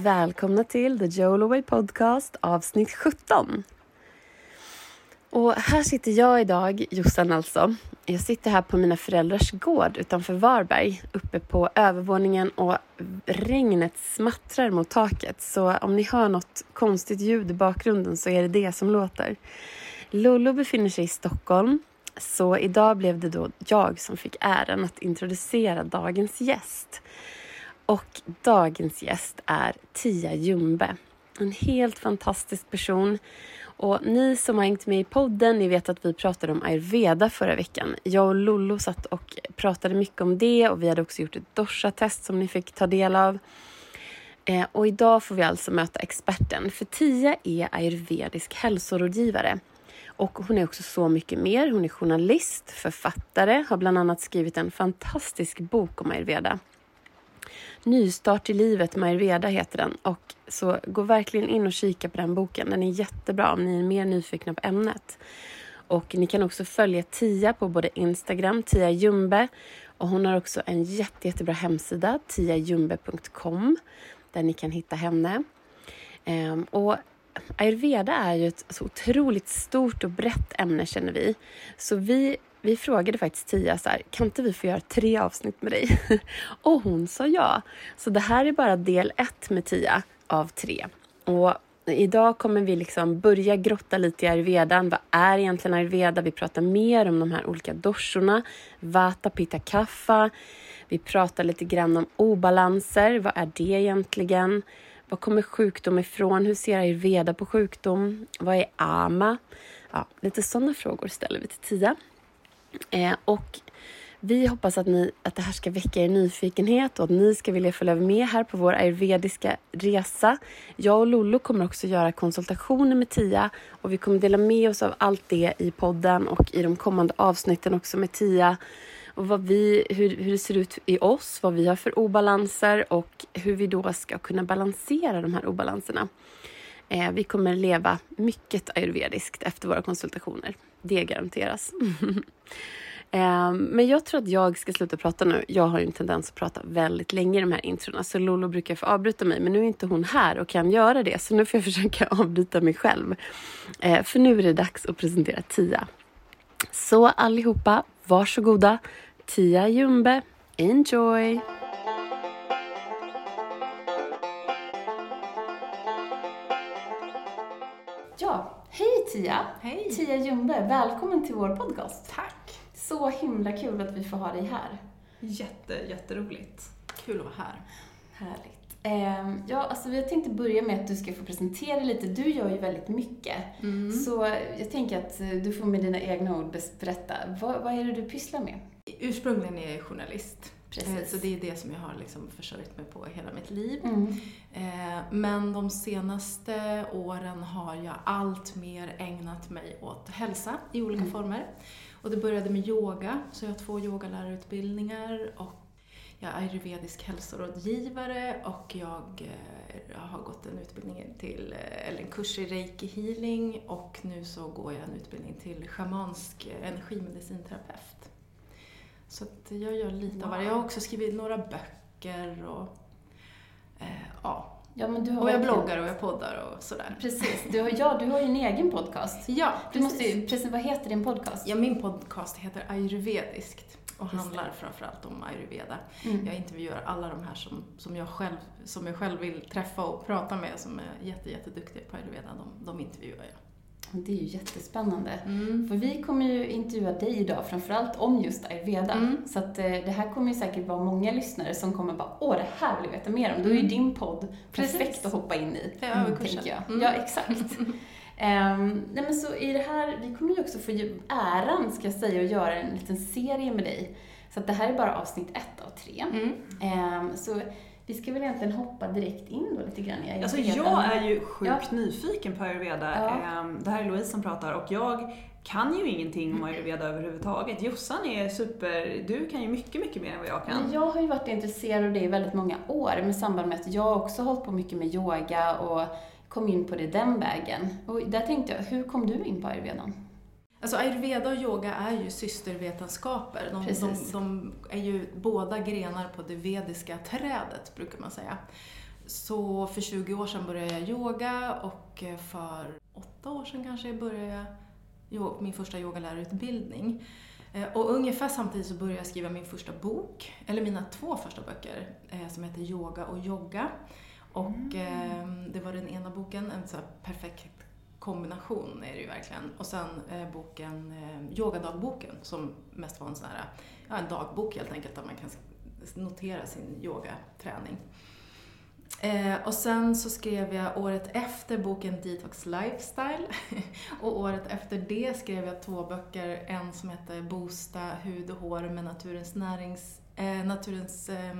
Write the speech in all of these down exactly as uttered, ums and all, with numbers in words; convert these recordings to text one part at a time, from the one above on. Välkomna till The Joloway Podcast avsnitt sjutton. Och här sitter jag idag, Jossan alltså. Jag sitter här på mina föräldrars gård utanför Varberg, uppe på övervåningen, och regnet smattrar mot taket. Så om ni hör något konstigt ljud i bakgrunden så är det det som låter. Lollo befinner sig i Stockholm, så idag blev det då jag som fick äran att introducera dagens gäst. Och dagens gäst är Tia Jumbe, en helt fantastisk person. Och ni som har hängt med i podden, ni vet att vi pratade om Ayurveda förra veckan. Jag och Lollo satt och pratade mycket om det, och vi hade också gjort ett dosha-test som ni fick ta del av. Eh, och idag får vi alltså möta experten, för Tia är ayurvedisk hälsorådgivare. Och hon är också så mycket mer. Hon är journalist, författare, har bland annat skrivit en fantastisk bok om Ayurveda. Nystart i livet med Ayurveda heter den, och så gå verkligen in och kika på den boken. Den är jättebra om ni är mer nyfikna på ämnet. Och ni kan också följa Tia på både Instagram, Tia Jumbe, och hon har också en jätte, jättebra hemsida, tia jumbe punkt com, där ni kan hitta henne. Ehm, och Ayurveda är ju ett så otroligt stort och brett ämne, känner vi. Så vi Vi frågade faktiskt Tia så här, kan inte vi få göra tre avsnitt med dig? Och hon sa ja. Så det här är bara del ett med Tia av tre. Och idag kommer vi liksom börja grotta lite i Ayurvedan. Vad är egentligen Ayurveda? Vi pratar mer om de här olika doshorna. Vata, Pitta, KAPHA. Vi pratar lite grann om obalanser. Vad är det egentligen? Vad kommer sjukdom ifrån? Hur ser Ayurveda på sjukdom? Vad är ama? Ja, lite sådana frågor ställer vi till Tia. Eh, och vi hoppas att, ni, att det här ska väcka er nyfikenhet, och att ni ska vilja följa med här på vår ayurvediska resa. Jag och Lollo kommer också göra konsultationer med Tia, och vi kommer dela med oss av allt det i podden och i de kommande avsnitten också med Tia. Och vad vi, hur, hur det ser ut i oss, vad vi har för obalanser och hur vi då ska kunna balansera de här obalanserna. Eh, vi kommer leva mycket ayurvediskt efter våra konsultationer. Det garanteras. eh, men jag tror att jag ska sluta prata nu. Jag har ju en tendens att prata väldigt länge i de här introna. Så Lollo brukar få avbryta mig. Men nu är inte hon här och kan göra det. Så nu får jag försöka avbryta mig själv. Eh, för nu är det dags att presentera Tia. Så allihopa, varsågoda. Tia Jumbe, enjoy! Ja. Hej Tia! Hej! Tia Jumbe, välkommen till vår podcast. Tack! Så himla kul att vi får ha dig här. Jätte, jätteroligt. Kul att vara här. Härligt. Ja, alltså jag tänkte börja med att du ska få presentera dig lite. Du gör ju väldigt mycket. Mm. Så jag tänker att du får med dina egna ord berätta. Vad, vad är det du pysslar med? Ursprungligen är jag journalist. Precis. Så det är det som jag har liksom försörjt mig på hela mitt liv. Mm. Men de senaste åren har jag allt mer ägnat mig åt hälsa i olika mm. former. Och det började med yoga, så jag har två yogalärarutbildningar, och jag är ayurvedisk hälsorådgivare, och jag har gått en utbildning till, eller en kurs i Reiki healing, och nu så går jag en utbildning till schamansk energimedicinterapeut. Så att jag gör lite wow. av varje. Jag har också skrivit några böcker och eh, ja. Ja, men du har och jag verkligen... bloggar och jag poddar och sådär. Precis, du har, ja, du har ju en egen podcast. Ja, du precis. Måste ju, precis. Vad heter din podcast? Ja, min podcast heter Ayurvediskt och Just handlar det. framförallt om Ayurveda. Mm. Jag intervjuar alla de här som, som, jag själv, som jag själv vill träffa och prata med, som är jätte, jätteduktiga på Ayurveda. De, de intervjuar jag. Det är ju jättespännande. Mm. För vi kommer ju intervjua dig idag framförallt om just Ayurveda. Mm. Så att det här kommer ju säkert vara många lyssnare som kommer bara, åh, det här vill jag veta mer om. Då är ju din podd perfekt Precis. att hoppa in i. Det har vi kursat. Jag. Mm. Ja, exakt. um, nej men så i det här, vi kommer ju också få äran, ska jag säga, att göra en liten serie med dig. Så att det här är bara avsnitt ett av tre. Mm. Um, så... Vi ska väl egentligen hoppa direkt in då lite grann i Ayurveda. Alltså jag är ju sjukt ja. nyfiken på Ayurveda. Ja. Det här är Louise som pratar, och jag kan ju ingenting om Ayurveda överhuvudtaget. Jossan är super, du kan ju mycket, mycket mer än vad jag kan. Jag har ju varit intresserad av det i väldigt många år, med samband med att jag också har hållit på mycket med yoga och kom in på det den vägen. Och där tänkte jag, hur kom du in på Ayurvedan? Alltså Ayurveda och yoga är ju systervetenskaper. De, de, de är ju båda grenar på det vediska trädet, brukar man säga. Så för tjugo år sedan började jag yoga och för åtta år sedan kanske började jag min första yogalärarutbildning. Och ungefär samtidigt så började jag skriva min första bok, eller mina två första böcker, som heter Yoga och jogga. Och mm. det var den ena boken, en så här perfekt kombination är det ju verkligen. Och sen boken, yogadagboken, som mest var en sån här, ja, en dagbok helt enkelt där man kan notera sin yogaträning. Eh, och sen så skrev jag året efter boken Detox Lifestyle och året efter det skrev jag två böcker, en som heter Boosta hud och hår med naturens, närings, eh, naturens eh,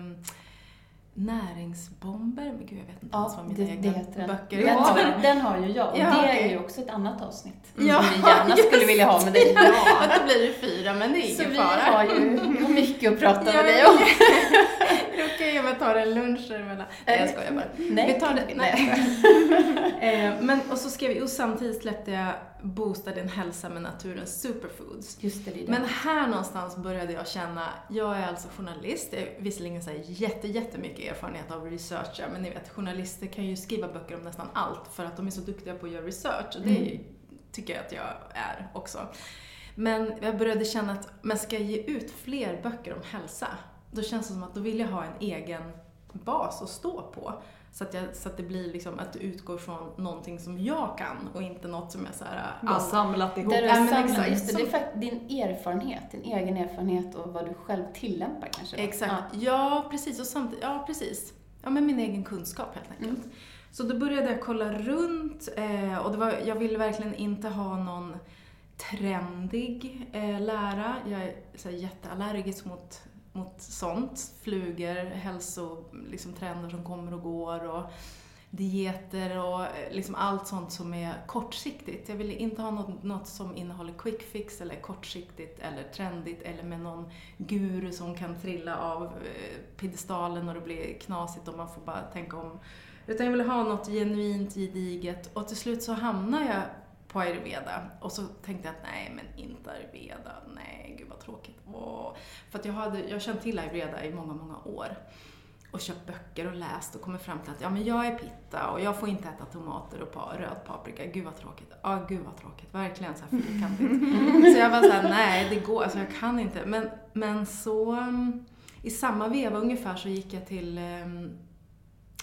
näringsbomber, men gud jag vet inte ja, ens vad mina det, egna det böcker är. Ja, den har ju jag och ja, det okay. är ju också ett annat avsnitt mm. ja, som vi gärna skulle vilja ha med dig. Ja, då blir det fyra, men det är ingen fara. Så vi har ju mycket att prata med dig om. Okej, jag tar en lunch emellan. Nej, jag skojar bara. Nej, vi tar det. Nej. Men, och så skrev jag, och samtidigt släppte jag Boosta din hälsa med naturens superfoods. Just det, det, det. Men här någonstans började jag känna, jag är alltså journalist. Visserligen så här jätte, jättemycket erfarenhet av researcher. Men ni vet, journalister kan ju skriva böcker om nästan allt. För att de är så duktiga på att göra research. Och det mm. tycker jag att jag är också. Men jag började känna att, men ska jag ge ut fler böcker om hälsa? Då känns det som att då vill jag ha en egen bas att stå på. Så att, jag, så att det blir liksom att du utgår från någonting som jag kan och inte något som jag så här all... har samlat ihop. Där du har samlat, exakt, just det. Som... det är faktiskt din erfarenhet, din egen erfarenhet och vad du själv tillämpar kanske. Exakt, ja, ja precis. Och samtidigt, ja precis. Ja, men min egen kunskap helt enkelt. Mm. Så då började jag kolla runt eh, och det var, jag ville verkligen inte ha någon trendig eh, lära. Jag är så här jätteallergisk mot... mot sånt, flugor, hälso, liksom trender som kommer och går och dieter och liksom allt sånt som är kortsiktigt. Jag vill inte ha något, något som innehåller quick fix eller kortsiktigt eller trendigt eller med någon guru som kan trilla av piedestalen och det blir knasigt och man får bara tänka om. Utan jag vill ha något genuint, gediget, och till slut så hamnar jag på Ayurveda. Och så tänkte jag att nej, men inte Ayurveda. Nej, gud vad tråkigt. Åh. För att jag hade jag känt till Ayurveda i många, många år. Och köpt böcker och läst och kommit fram till att ja, men jag är pitta och jag får inte äta tomater och pa- röd paprika. Gud vad tråkigt. Ja, ah, gud vad tråkigt. Verkligen så här fyrkantigt. Så jag var så här, nej det går. Alltså jag kan inte. Men, men så i samma veva ungefär så gick jag till...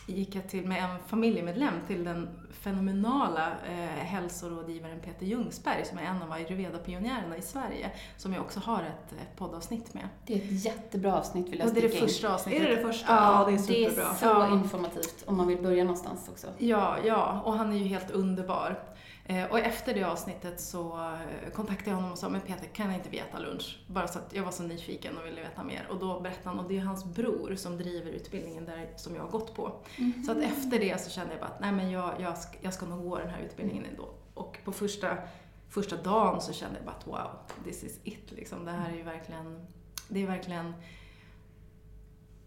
gick jag till med en familjemedlem till den fenomenala eh, hälsorådgivaren Peter Ljungsberg, som är en av Ayurveda-pionjärerna i Sverige, som jag också har ett, ett poddavsnitt med. Det är ett jättebra avsnitt, vill jag sticka in. Och det är det första avsnittet. Är det det första? Ja, det är superbra. Det är så informativt om man vill börja någonstans också. Ja, ja, och han är ju helt underbar. Och efter det avsnittet så kontaktade jag honom och sa, men Peter, kan jag inte veta lunch? Bara så att jag var så nyfiken och ville veta mer. Och då berättade han, och det är hans bror som driver utbildningen där som jag har gått på. Mm-hmm. Så att efter det så kände jag bara att nej, men jag, jag, ska, jag ska nog gå den här utbildningen ändå. Och på första, första dagen så kände jag bara att wow, this is it. Liksom. Det här är ju verkligen, det är verkligen,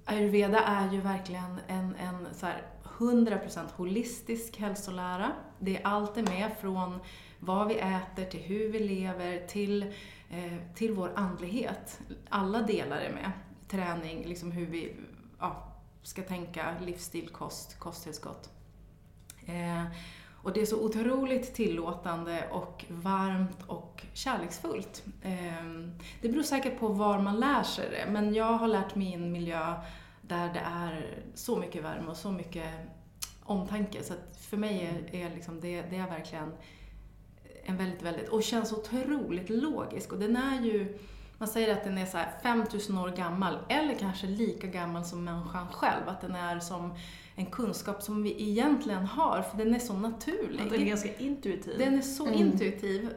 Ayurveda är ju verkligen en, en så här... hundra procent holistisk hälsolära. Det är alltid med från vad vi äter till hur vi lever till, eh, till vår andlighet. Alla delar är med. Träning, liksom hur vi ja, ska tänka, livsstil, kost, kosttillskott. Eh, och det är så otroligt tillåtande och varmt och kärleksfullt. Eh, det beror säkert på var man lär sig det, men jag har lärt mig en miljö där det är så mycket värme och så mycket omtanke. Så att för mig är, är liksom det, det är verkligen en väldigt, väldigt... Och känns otroligt logisk. Och den är ju... Man säger att den är så här fem tusen år gammal. Eller kanske lika gammal som människan själv. Att den är som en kunskap som vi egentligen har. För den är så naturlig. Att den är ganska intuitiv. Den är så mm. intuitiv.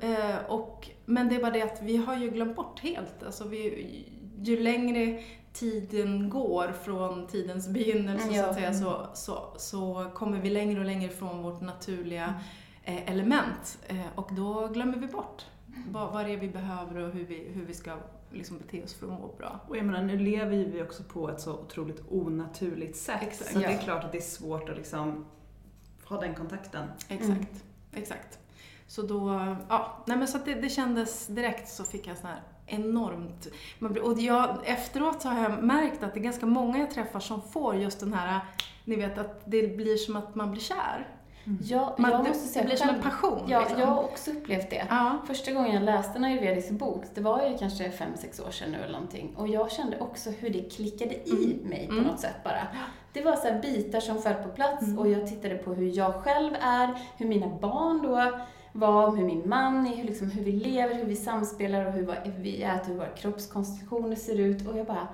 Och, men det är bara det att vi har ju glömt bort helt. Alltså vi, ju längre... tiden går från tidens begynnelse mm, ja. så att säga, så, så, så kommer vi längre och längre från vårt naturliga eh, element eh, och då glömmer vi bort vad, vad det är vi behöver och hur vi, hur vi ska liksom bete oss för att må bra. Och jag menar, nu lever vi också på ett så otroligt onaturligt sätt. Exakt, så ja. Det är klart att det är svårt att liksom ha den kontakten. Exakt, mm. exakt. Så då, ja, nej men så att det, det kändes direkt, så fick jag sån här enormt, och jag, efteråt så har jag märkt att det är ganska många jag träffar som får just den här, ni vet att det blir som att man blir kär. Mm. Ja, man, jag det, måste säga, det blir själv, som en passion. Ja, liksom. Jag har också upplevt det. Ja. Första gången jag läste en ayurvedisk bok, det var ju kanske fem sex år sedan nu eller någonting. Och jag kände också hur det klickade i mm. mig på mm. något sätt bara. Det var så här bitar som föll på plats mm. och jag tittade på hur jag själv är, hur mina barn då var, hur min man är, hur, liksom, hur vi lever, hur vi samspelar och hur vi äter, hur våra kroppskonstitutioner ser ut. Och jag bara...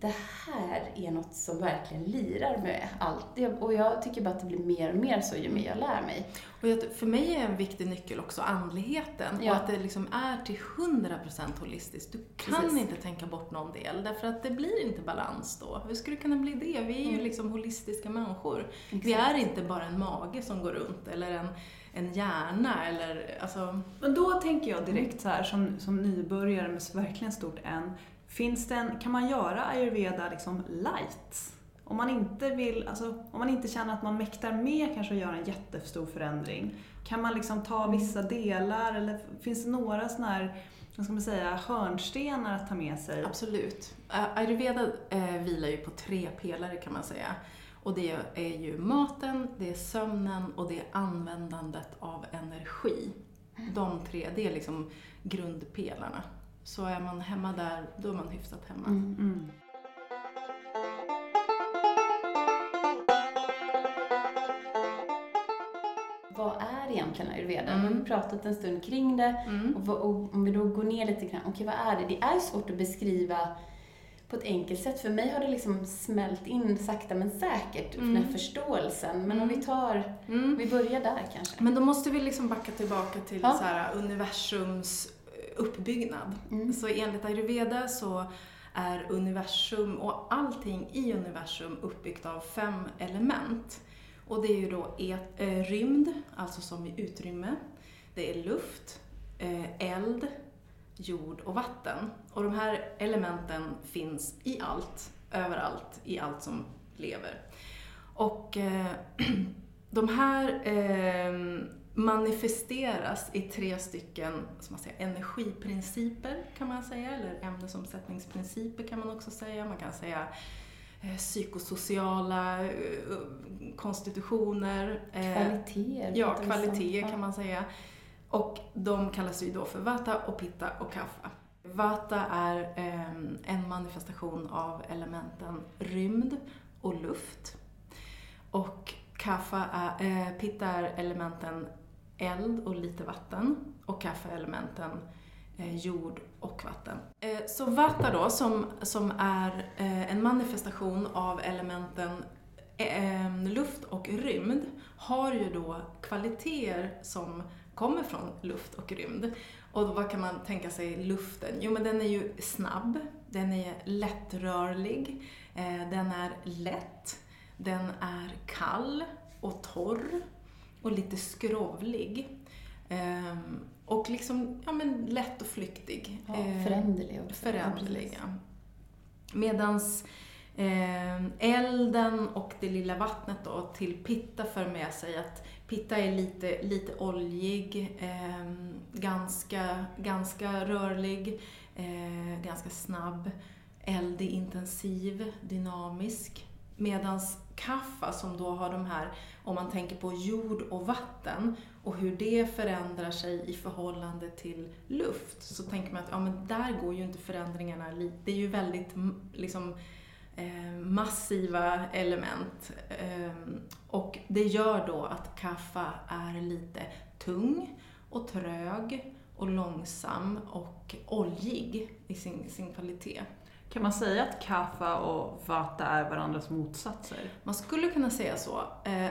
Det här är något som verkligen lirar med allt. Och jag tycker bara att det blir mer och mer så ju mer jag lär mig. Och för mig är en viktig nyckel också andligheten. Ja. Och att det liksom är till hundra procent holistiskt. Du kan Precis. Inte tänka bort någon del. Därför att det blir inte balans då. Hur skulle det kunna bli det? Vi är mm. ju liksom holistiska människor. Exakt. Vi är inte bara en mage som går runt. Eller en, en hjärna. Eller, alltså... Men då tänker jag direkt så här som, som nybörjare med verkligen stort än. Finns det en, kan man göra ayurveda liksom light? Om man inte vill, alltså, om man inte känner att man mäktar med kanske att göra en jättestor förändring. Kan man liksom ta vissa delar eller finns det några sådana här, vad ska man säga, hörnstenar att ta med sig? Absolut. Ayurveda eh, vilar ju på tre pelare kan man säga. Och det är ju maten, det är sömnen och det är användandet av energi. De tre, det är liksom grundpelarna. Så är man hemma där, då är man hyfsat hemma. Mm, mm. Vad är egentligen ayurveda? Mm. Vi har pratat en stund kring det. Mm. Och, och om vi då går ner lite grann, okej okay, vad är det? Det är svårt att beskriva på ett enkelt sätt. För mig har det liksom smält in sakta men säkert, mm. den här förståelsen. Men om vi tar, mm. vi börjar där kanske. Men då måste vi liksom backa tillbaka till ja. Så här, universums... uppbyggnad. Mm. Så enligt Ayurveda så är universum och allting i universum uppbyggt av fem element. Och det är ju då et, eh, rymd, alltså som i utrymme. Det är luft, eh, eld, jord och vatten. Och de här elementen finns i allt, överallt, i allt som lever. Och eh, de här... Eh, manifesteras i tre stycken som man säger, energiprinciper kan man säga, eller ämnesomsättningsprinciper kan man också säga. Man kan säga eh, psykosociala eh, konstitutioner. Eh, kvaliteter. Ja, kvaliteter kan man säga. Och de kallas ju då för Vata och Pitta och Kapha. Vata är eh, en manifestation av elementen rymd och luft. Och Kapha är, eh, Pitta är elementen eld och lite vatten och Kapha elementen eh, jord och vatten. Eh, så Vata då som, som är eh, en manifestation av elementen eh, luft och rymd har ju då kvaliteter som kommer från luft och rymd. Och vad kan man tänka sig luften? Jo men den är ju snabb, den är lättrörlig, eh, den är lätt. Den är kall och torr och lite skrovlig. Ehm, och liksom ja, men lätt och flyktig. Ja, föränderlig också. Föränderlig, ja. Medans eh, elden och det lilla vattnet då, till Pitta för med sig att Pitta är lite, lite oljig, eh, ganska, ganska rörlig, eh, ganska snabb. Eld är intensiv, dynamisk. Medans Kapha som då har de här, om man tänker på jord och vatten och hur det förändrar sig i förhållande till luft så tänker man att ja, men där går ju inte förändringarna, det är ju väldigt liksom, eh, massiva element eh, och det gör då att Kapha är lite tung och trög och långsam och oljig i sin, sin kvalitet. Kan man säga att Kapha och Vata är varandras motsatser? Man skulle kunna säga så.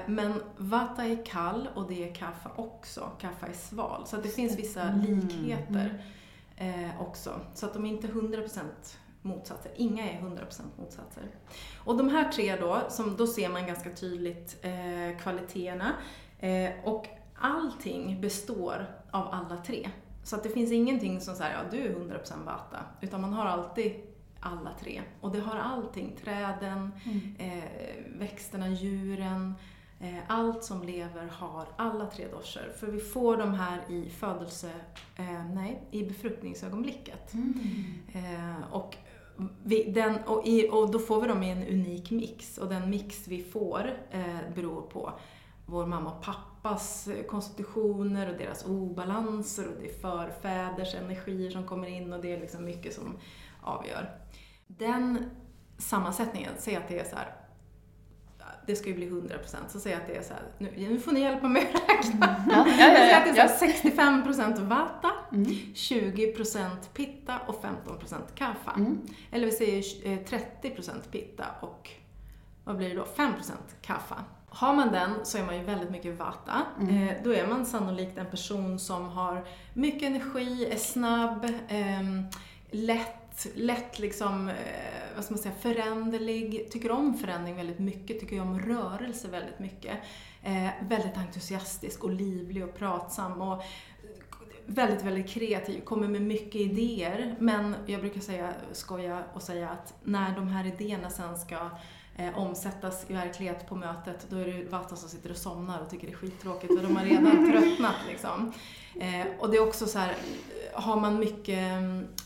Men Vata är kall och det är Kapha också. Kapha är sval. Så att det finns vissa likheter mm. också. Så att de är inte hundra procent motsatser. Inga är hundra procent motsatser. Och de här tre då, som då ser man ganska tydligt eh, kvaliteterna. Eh, och allting består av alla tre. Så att det finns ingenting som säger ja, du är hundra procent Vata. Utan man har alltid... alla tre. Och det har allting. Träden, mm. eh, växterna, djuren, Allt som lever har alla tre doshor. För vi får de här i födelse, eh, nej, i befruktningsögonblicket. Mm. Eh, och, vi, den, och, i, och då får vi dem i en unik mix. Och den mix vi får eh, beror på vår mamma och pappas konstitutioner och deras obalanser. Och det är förfäders energier som kommer in och det är liksom mycket som avgör. Den sammansättningen, säger att det är så här... Det ska ju bli hundra procent. Så säger jag att det är så här, nu, nu får ni hjälpa mig att räkna. Mm. Ja, ja, ja, ja, att det är så här, sextiofem procent vata, mm. tjugo procent pitta och femton procent kapha. Mm. Eller vi säger trettio procent pitta och vad blir det då? fem procent kapha. Har man den så är man ju väldigt mycket vata. Mm. Eh, då är man sannolikt en person som har mycket energi, är snabb, eh, lätt. Lätt liksom, vad ska man säga, föränderlig, tycker om förändring väldigt mycket, tycker om rörelse väldigt mycket. Eh, väldigt entusiastisk och livlig och pratsam och väldigt, väldigt kreativ, kommer med mycket idéer. Men jag brukar säga, skoja och säga att när de här idéerna sen ska eh, omsättas i verklighet på mötet, då är det Vata som sitter och somnar och tycker det är skittråkigt för de har redan tröttnat liksom. Eh, och det är också så här... Har man mycket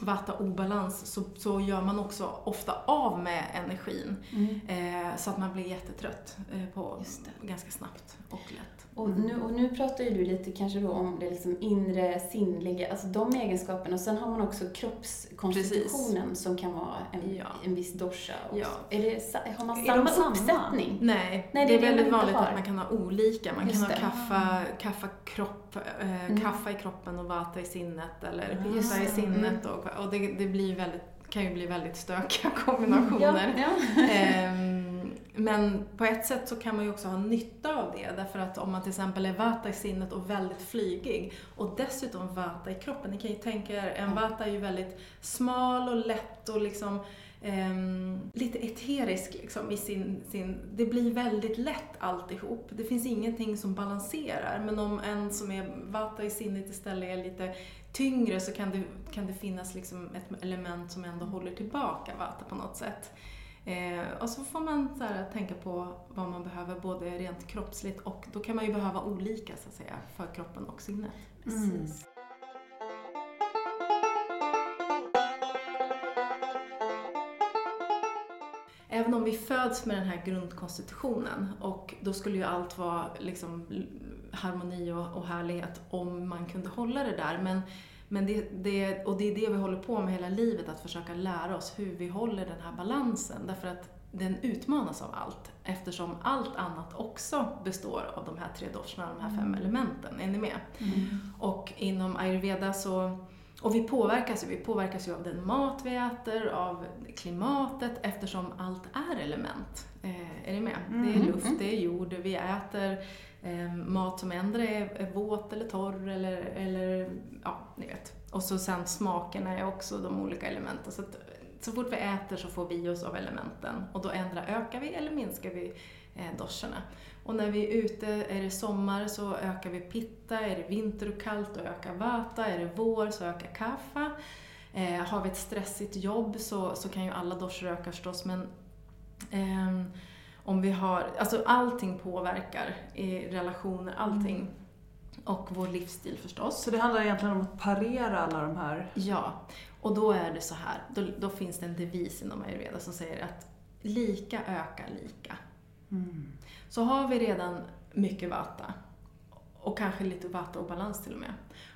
vata-obalans så, så gör man också ofta av med energin. Mm. Eh, så att man blir jättetrött eh, på ganska snabbt och lätt. Och nu, och nu pratar ju du lite kanske då om det liksom inre, sinnliga, alltså de egenskaperna. Och sen har man också kroppskonstitutionen. Precis. Som kan vara en, ja. en viss dosha. Ja. Är det, har man samma, de samma uppsättning? Nej, Nej det, det är, det är väldigt vanligt har. att man kan ha olika. Man Just kan det. ha kapha, kapha kropp, eh, mm. kapha i kroppen och vata i sinnet. Eller pitta i sinnet och, och det, det blir väldigt, kan ju bli väldigt stökiga kombinationer. Ja, ja. ehm, men på ett sätt så kan man ju också ha nytta av det, därför att om man till exempel är vata i sinnet och väldigt flygig och dessutom vata i kroppen, ni kan ju tänka er, en vata är ju väldigt smal och lätt och liksom Um, lite eterisk liksom, i sin, sin, det blir väldigt lätt alltihop, det finns ingenting som balanserar, men om en som är vata i sinnet istället är lite tyngre så kan det, kan det finnas liksom ett element som ändå håller tillbaka vata på något sätt. Eh, och så får man så här, tänka på vad man behöver både rent kroppsligt, och då kan man ju behöva olika så att säga, för kroppen och sinnet. Precis. Mm. Även om vi föds med den här grundkonstitutionen, och då skulle ju allt vara liksom harmoni och, och härlighet om man kunde hålla det där. Men, men det, det, och det är det vi håller på med hela livet, att försöka lära oss hur vi håller den här balansen. Därför att den utmanas av allt, eftersom allt annat också består av de här tre doshorna, de här fem elementen. Är ni med? Mm. Och inom Ayurveda så... Och vi påverkas, vi påverkas ju av den mat vi äter, av klimatet, eftersom allt är element. Eh, är ni med? Mm. Det är luft, det är jord, vi äter eh, mat som ändå är våt eller torr eller, eller ja, ni vet. Och så sen smakerna är också de olika elementen. Så att, så fort vi äter så får vi oss av elementen, och då ändrar, ökar vi eller minskar vi eh, doshorna. Och när vi är ute, är det sommar så ökar vi pitta, är det vinter och kallt och ökar vata, är det vår så ökar kapha. Eh, har vi ett stressigt jobb så, så kan ju alla doshor öka förstås, men eh, om vi har, alltså allting påverkar i relationer, allting. Mm. Och vår livsstil förstås. Så det handlar egentligen om att parera alla de här? Ja, och då är det så här, då, då finns det en devis inom Ayurveda som säger att lika ökar lika. Mm. Så har vi redan mycket vata och kanske lite vata och balans till och med,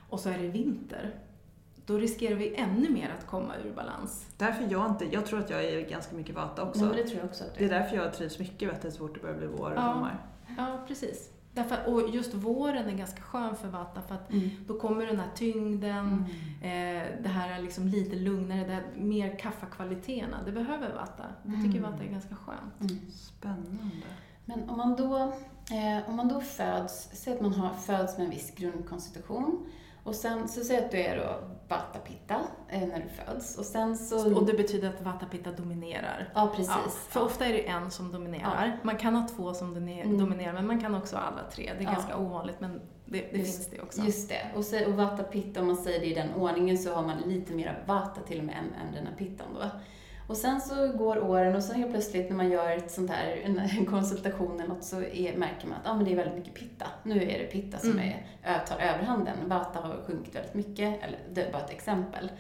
och så är det vinter, då riskerar vi ännu mer att komma ur balans. Därför jag inte, jag tror att jag är ganska mycket vata också. Nej, men det tror jag också. Att det, det är därför jag trivs mycket, vet, det är svårt att börja bli vår och sommar. Ja, ja, precis. Därför, och just våren är ganska skön för vata, för att mm. då kommer den här tyngden, mm. eh, det här är liksom lite lugnare, det här, mer kaffakvaliteterna, det behöver vata. Mm. Jag tycker vata är ganska skönt. Mm. Spännande. Men om man då, eh, om man då föds, säg att man har föds med en viss grundkonstitution, och sen så säger att du är då vata pitta eh, när du föds. Och, sen så... och det betyder att vata pitta dominerar. Ja, precis. Ja, för ja. ofta är det en som dominerar. Ja. Man kan ha två som dominerar, mm. men man kan också ha alla tre. Det är ja. ganska ovanligt, men det, det just, finns det också. Just det. Och, så, och vata pitta, om man säger det i den ordningen, så har man lite mer vata till och med än, än den här pittan då. Och sen så går åren och så helt plötsligt när man gör ett sånt här, en konsultation eller något, så är, märker man att ah, men det är väldigt mycket pitta. Nu är det pitta som mm. är, tar överhanden. Vata har sjunkit väldigt mycket, eller det är bara ett exempel.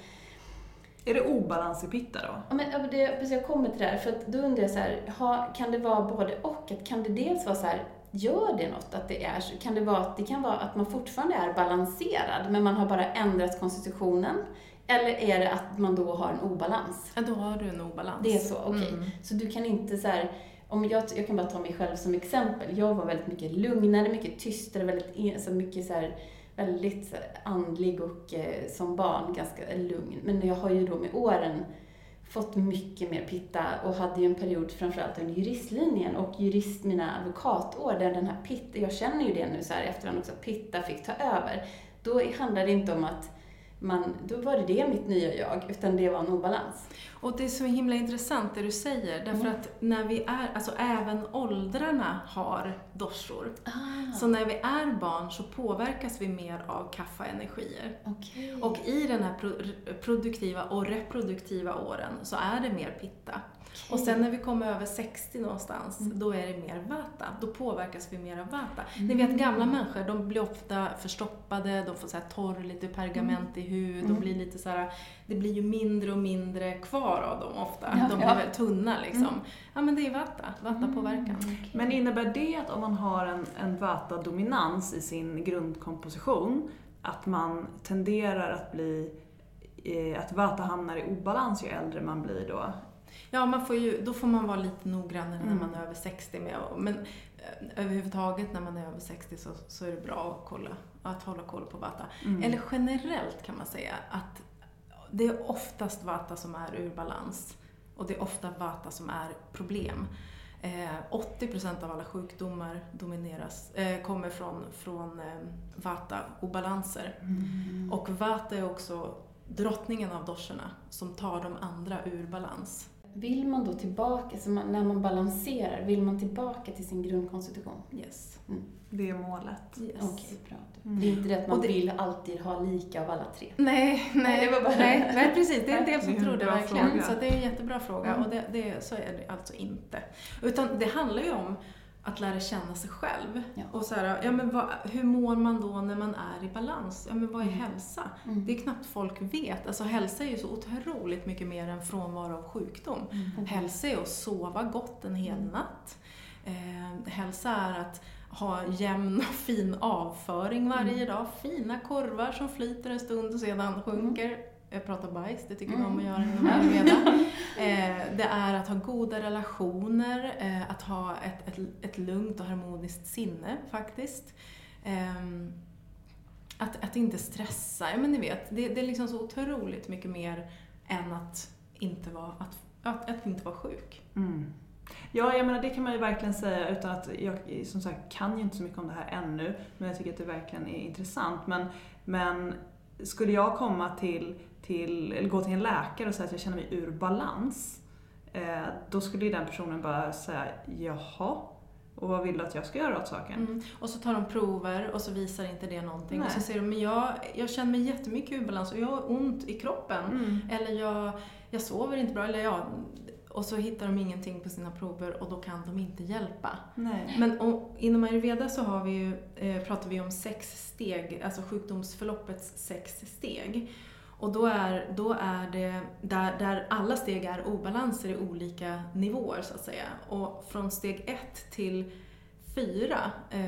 Är det obalans i pitta då? Ja, men det, precis, jag kommer till det här. För att då undrar jag så här, ha, kan det vara både och? Att kan det dels vara så här, gör det något att det är så? Kan det vara att det kan vara att man fortfarande är balanserad men man har bara ändrat konstitutionen? Eller är det att man då har en obalans? Ja, då har du en obalans. Det är så, okej. Okay. Mm. Så du kan inte så här, om jag, jag kan bara ta mig själv som exempel. Jag var väldigt mycket lugnare, mycket tystare, väldigt, alltså mycket så här, väldigt så här, andlig och eh, som barn ganska lugn. Men jag har ju då med åren fått mycket mer pitta och hade ju en period framförallt under juristlinjen och jurist, mina advokatår där den här pitta, jag känner ju det nu så här efterhand också, pitta fick ta över. Då handlar det inte om att man, då var det det mitt nya jag, utan det var en obalans. Och det är så himla intressant det du säger, därför mm. att när vi är, alltså även åldrarna har doshor. Ah. Så när vi är barn så påverkas vi mer av kapha-energier. Okay. Och i den här pro- produktiva och reproduktiva åren så är det mer pitta. Okay. Och sen när vi kommer över sextio någonstans, mm. då är det mer vata. Då påverkas vi mer av vata. Mm. Ni vet, gamla människor, de blir ofta förstoppade, de får så här torr, lite pergament mm. i hud, mm. de blir lite så här, det blir ju mindre och mindre kvar av dem ofta. Ja, de blir ja. väldigt tunna liksom. Mm. Ja, men det är vata, vatapåverkan. Mm. Okay. Men innebär det att om man har en, en vata-dominans i sin grundkomposition, att man tenderar att bli, eh, att vata hamnar i obalans ju äldre man blir då? Ja, man får ju, då får man vara lite noggrannare mm. när man är över sextio. Med, men eh, överhuvudtaget när man är över sextio så, så är det bra att, kolla, att hålla koll på vata. Mm. Eller generellt kan man säga att det är oftast vata som är ur balans. Och det är ofta vata som är problem. Eh, åttio procent av alla sjukdomar domineras, eh, kommer från, från eh, vata-obalanser. Mm. Och vata är också drottningen av doshorna som tar de andra ur balans. Vill man då tillbaka, alltså när man balanserar, vill man tillbaka till sin grundkonstitution? Yes. Mm. Det är målet. Yes. Okej, bra. Mm. Det är inte det att man det... vill alltid ha lika av alla tre. Nej, nej, det var bara... nej, nej precis. Det är en del som tror det verkligen. Fråga. Så det är en jättebra fråga. Mm. Och det, det, så är det alltså inte. Utan det handlar ju om att lära känna sig själv. Ja. Och så här, ja, men vad, hur mår man då när man är i balans? Ja, men vad är hälsa? Mm. Det är knappt folk vet. Alltså hälsa är ju så otroligt mycket mer än frånvaro av sjukdom. Mm. Hälsa är att sova gott en hel natt. Eh, hälsa är att ha jämn och fin avföring varje dag. Fina korvar som flyter en stund och sedan sjunker. Mm. Jag pratar bajs, det tycker mm. man om att göra inom Ayurveda. eh, det är att ha goda relationer, eh, att ha ett, ett, ett lugnt och harmoniskt sinne faktiskt. Eh, att, att inte stressa, ja, men ni vet, det, det är liksom så otroligt mycket mer än att inte vara, att, att, att inte vara sjuk. Mm. Ja, jag menar, det kan man ju verkligen säga utan att jag som sagt kan ju inte så mycket om det här ännu, men jag tycker att det verkligen är intressant. Men, men skulle jag komma till, till, eller gå till en läkare och säga att jag känner mig ur balans, eh, då skulle ju den personen bara säga, jaha, och vad vill du att jag ska göra åt saken? Mm. Och så tar de prover och så visar inte det någonting. Nej. Och så säger de, men jag, jag känner mig jättemycket ur balans och jag har ont i kroppen. Mm. Eller jag, jag sover inte bra, eller jag... Och så hittar de ingenting på sina prover och då kan de inte hjälpa. Nej. Men och, inom Ayurveda så har vi ju, eh, pratar vi om sex steg, alltså sjukdomsförloppets sex steg. Och då är, då är det där, där alla steg är obalanser i olika nivåer så att säga. Och från steg ett till fyra eh,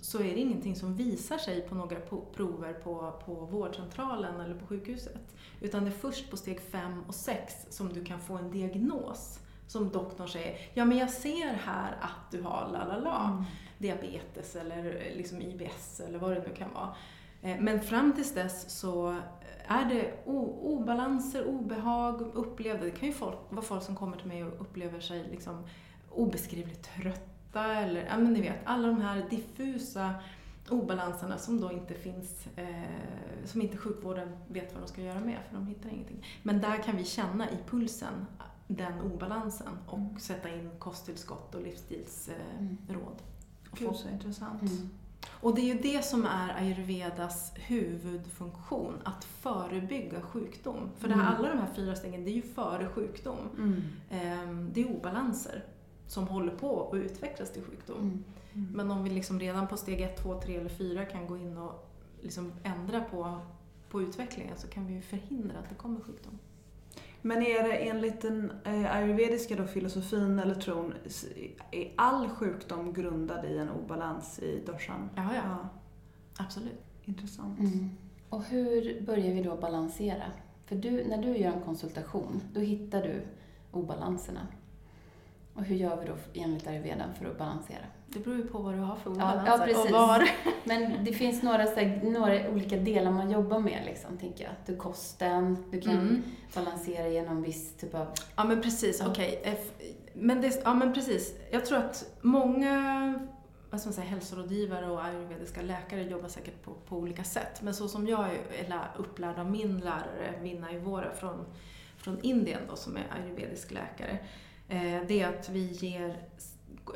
så är det ingenting som visar sig på några po- prover på, på vårdcentralen eller på sjukhuset. Utan det är först på steg fem och sex som du kan få en diagnos. Som doktorn säger, ja men jag ser här att du har lalala, mm. diabetes eller liksom I B S eller vad det nu kan vara. Men fram tills dess så är det o- obalanser, obehag, upplevda. Det kan ju folk, vara folk som kommer till mig och upplever sig liksom obeskrivligt trötta. Eller, ja men ni vet, alla de här diffusa obalanserna som då inte finns, eh, som inte sjukvården vet vad de ska göra med, för de hittar ingenting. Men där kan vi känna i pulsen den obalansen och mm. sätta in kosttillskott och livsstilsråd. Eh, mm. Gud, så intressant. Mm. Och det är ju det som är ayurvedas huvudfunktion, att förebygga sjukdom. För det här, alla de här fyra stegen, det är ju före sjukdom. Mm. Det är obalanser som håller på att utvecklas till sjukdom. Mm. Mm. Men om vi liksom redan på steg ett, två, tre eller fyra kan gå in och liksom ändra på, på utvecklingen, så kan vi ju förhindra att det kommer sjukdom. Men är det enligt den ayurvediska då, filosofin eller tron, är all sjukdom grundad i en obalans i doshan? Ja, ja. ja. Absolut. Intressant. Mm. Och hur börjar vi då balansera? För du, när du gör en konsultation, då hittar du obalanserna. Och hur gör vi då enligt ayurvedan för att balansera? Det beror ju på vad du har för obalanser. Ja, ja, precis. Och var. Men det finns några, några olika delar man jobbar med, liksom, tänker jag. Du kosten, du kan mm. balansera genom viss typ av... Ja, men precis. Ja. Okej. Okay. Men det, ja, men precis. Jag tror att många, vad ska man säga, hälsorådgivare och ayurvediska läkare jobbar säkert på, på olika sätt. Men så som jag är upplärd av min lärare, Vinna Våra från, från Indien då, som är ayurvedisk läkare, det är att vi ger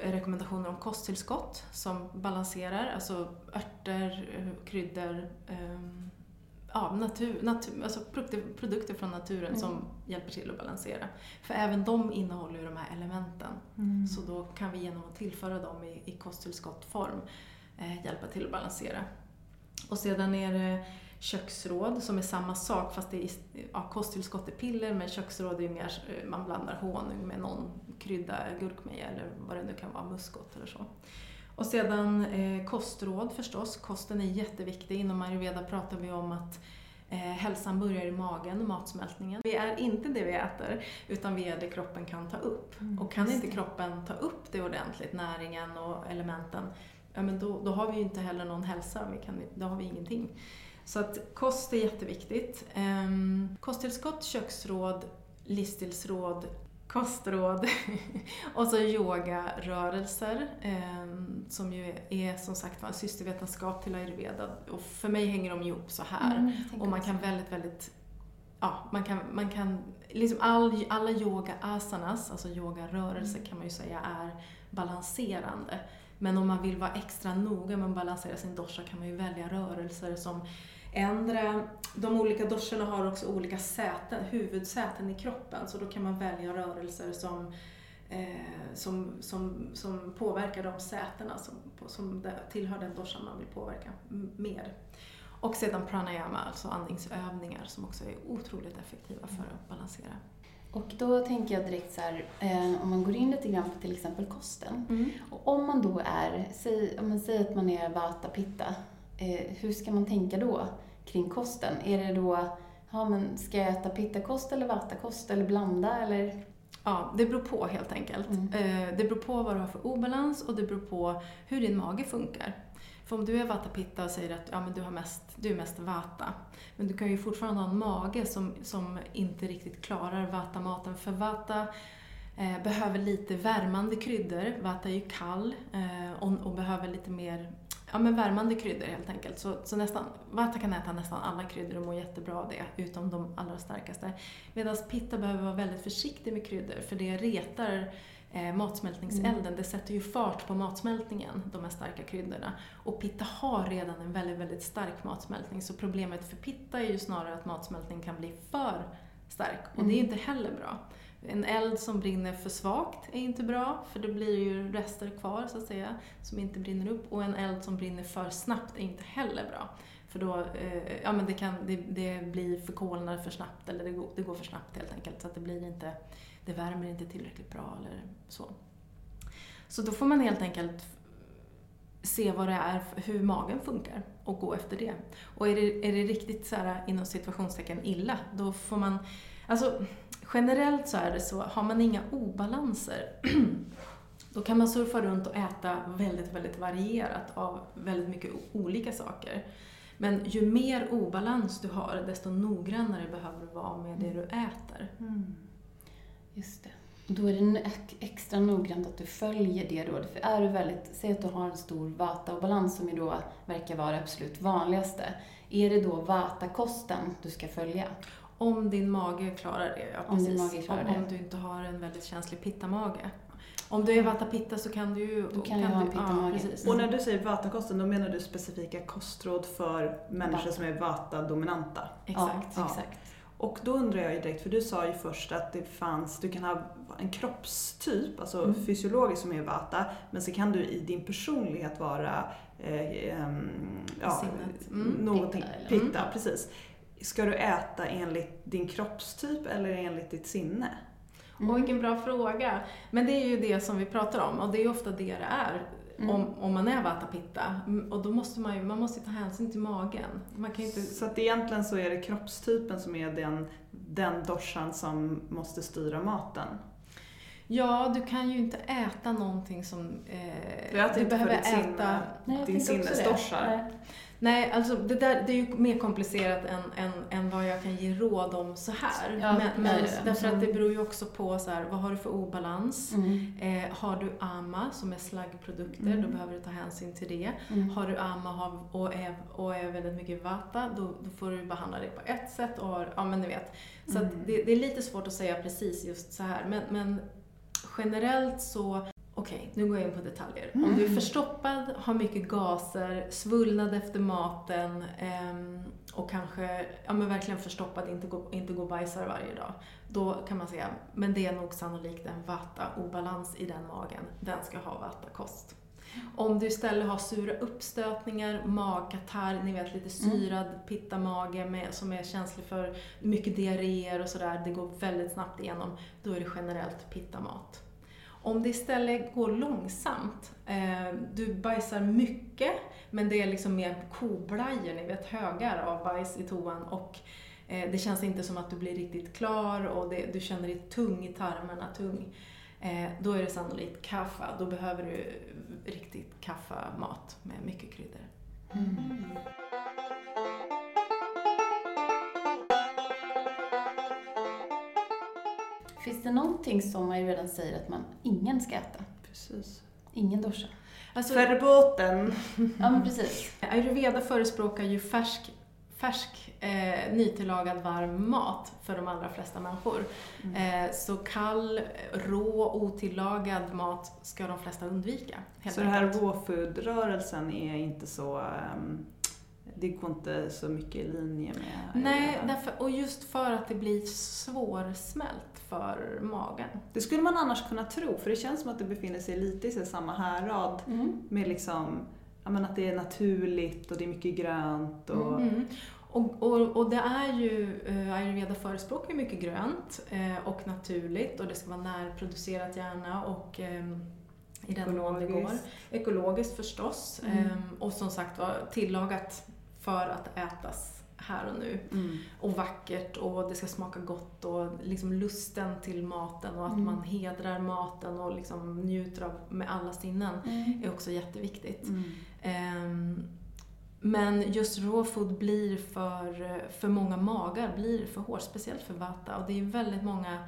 rekommendationer om kosttillskott som balanserar, alltså örter, kryddor, ja, natur, natur, alltså produkter från naturen mm. som hjälper till att balansera. För även de innehåller ju de här elementen, mm. så då kan vi genom att tillföra dem i, i kosttillskottform eh, hjälpa till att balansera. Och sedan är det köksråd som är samma sak, fast det är, ja, kosttillskott är piller, men köksråd är mer, man blandar honung med någon krydda, gurkmeja eller vad det nu kan vara, muskot eller så. Och sedan eh, kostråd förstås, kosten är jätteviktig. Inom ayurveda pratar vi om att eh, hälsan börjar i magen, matsmältningen. Vi är inte det vi äter, utan vi är det kroppen kan ta upp. Mm, och kan inte kroppen ta upp det ordentligt, näringen och elementen, ja, men då, då har vi ju inte heller någon hälsa, vi kan, då har vi ingenting. Så att kost är jätteviktigt. Ehm, kosttillskott, köksråd, livsstilsråd, kostråd och så yogarörelser ehm, som ju är, är som sagt en systervetenskap till ayurveda. Och för mig hänger de ihop så här. Mm, och man kan väldigt, väldigt, ja, man kan, man kan liksom all, alla yoga asanas, alltså yogarörelser mm. kan man ju säga är balanserande. Men om man vill vara extra noga med att balansera sin dosha kan man ju välja rörelser som ändrar. De olika doshorna har också olika säten, huvudsäten i kroppen. Så då kan man välja rörelser som, eh, som, som, som påverkar de sätena som, som tillhör den doshan man vill påverka mer. Och sedan pranayama, alltså andningsövningar som också är otroligt effektiva för att balansera. Och då tänker jag direkt så här, eh, om man går in lite grann på till exempel kosten. Mm. Och om man då är, säg, om man säger att man är vata pitta, eh, hur ska man tänka då kring kosten? Är det då, ja, men ska jag äta pittakost eller vatakost eller blanda eller? Ja, det beror på helt enkelt. Mm. Eh, det beror på vad du har för obalans och det beror på hur din mage funkar. För om du är vata pitta och säger att ja, men du, har mest, du är mest vata. Men du kan ju fortfarande ha en mage som, som inte riktigt klarar vata-maten. För vata eh, behöver lite värmande kryddor. Vata är ju kall eh, och, och behöver lite mer, ja, men värmande kryddor helt enkelt. Så, så nästan, vata kan äta nästan alla kryddor och må jättebra av det. Utom de allra starkaste. Medan pitta behöver vara väldigt försiktig med kryddor. För det retar... Eh, matsmältningselden, mm. det sätter ju fart på matsmältningen, de här starka kryddorna. Och pitta har redan en väldigt, väldigt stark matsmältning. Så problemet för pitta är ju snarare att matsmältningen kan bli för stark. Och mm. det är inte heller bra. En eld som brinner för svagt är inte bra, för det blir ju rester kvar så att säga, som inte brinner upp. Och en eld som brinner för snabbt är inte heller bra. För då, eh, ja men det kan, det, det blir förkolnat för snabbt, eller det går, det går för snabbt helt enkelt. Så att det blir inte... Det värmer inte tillräckligt bra eller så. Så då får man helt enkelt se vad det är, hur magen funkar och gå efter det. Och är det, är det riktigt så här inom situationstecken illa, då får man, alltså generellt så är det så, har man inga obalanser då kan man surfa runt och äta väldigt, väldigt varierat av väldigt mycket olika saker. Men ju mer obalans du har, desto noggrannare behöver du vara med det du äter. Mm. Just det. Då är det extra noggrant att du följer det då. För är du väldigt, säg att du har en stor vata-obalans som ju då verkar vara det absolut vanligaste. Är det då vata-kosten du ska följa? Om din mage klarar det, ja precis. Om din mage klarar det. Om du inte har en väldigt känslig pittamage. Om du är vata-pitta så kan du ju... Du kan, kan ha du, pitta, ja, precis. Och när du säger vata-kosten, då menar du specifika kostråd för människor vata. Som är vata-dominanta. Exakt, ja, exakt. Och då undrar jag ju direkt, för du sa ju först att det fanns, du kan ha en kroppstyp, alltså mm. fysiologisk som är vata, men så kan du i din personlighet vara eh, um, ja, mm. någonting, pitta, pitta mm. precis. Ska du äta enligt din kroppstyp eller enligt ditt sinne? Mm. Och vilken bra fråga. Men det är ju det som vi pratar om, och det är ju ofta det det är. Mm. Om, om man är vata-pitta, och då måste man ju man måste ta hänsyn till magen. Man kan inte... Så att egentligen så är det kroppstypen som är den, den doshan som måste styra maten. Ja, du kan ju inte äta någonting som eh, du, du behöver äta sinne, Nej, din sinnesdoshar. Nej. Nej, alltså det där det är ju mer komplicerat än, än, än vad jag kan ge råd om så här. Ja, men, men, det. Därför att det beror ju också på så här, vad har du för obalans? Mm. Eh, har du amma som är slaggprodukter, mm. då behöver du ta hänsyn till det. Mm. Har du amma och är, och är väldigt mycket vata, då, då får du behandla det på ett sätt. Och, ja, men ni vet. Så mm. att det, det är lite svårt att säga precis just så här. Men, men generellt så... Okej, nu går jag in på detaljer. Mm. Om du är förstoppad, har mycket gaser, svullnad efter maten eh, och kanske ja, men verkligen förstoppad, inte gå, inte gå bajsar varje dag. Då kan man säga, men det är nog sannolikt en vata-obalans i den magen. Den ska ha vata-kost. Om du istället har sura uppstötningar, magkatarr, ni vet lite syrad mm. pittamage med, som är känslig för mycket diarréer och sådär. Det går väldigt snabbt igenom. Då är det generellt pittamat. Om det istället går långsamt, eh, du bajsar mycket, men det är liksom mer koblajor, ni vet högar av bajs i toan, och eh, det känns inte som att du blir riktigt klar, och det, du känner dig tung i tarmarna, tung. Eh, då är det sannolikt kapha, då behöver du riktigt kapha-mat med mycket kryddor. Mm. Mm. Finns det någonting som man ju redan säger att man ingen ska äta? Precis. Ingen dosha. Alltså, Förbåten. Ja, men precis. Ayurveda förespråkar ju färsk, färsk eh, nytillagad varm mat för de allra flesta människor. Mm. Eh, så kall, rå, otillagad mat ska de flesta undvika. Så den här raw-food-rörelsen är inte så... Um... Det går inte så mycket i linje med... Nej, därför, och just för att det blir svårsmält för magen. Det skulle man annars kunna tro, för det känns som att det befinner sig lite i sig samma härrad. Mm. Med liksom, jag menar, att det är naturligt och det är mycket grönt. Och, mm. och, och, och det är ju, ayurveda förespråkar mycket grönt och naturligt. Och det ska vara närproducerat gärna och... I den mån det går. Ekologiskt förstås. Mm. Ehm, och som sagt var tillagat för att ätas här och nu. Mm. Och vackert, och det ska smaka gott, och liksom lusten till maten, och att mm. man hedrar maten och liksom njuter av med alla sinnen mm. är också jätteviktigt. Mm. Ehm, men just raw food blir för, för många magar, blir för hårt, speciellt för vata. Och det är väldigt många...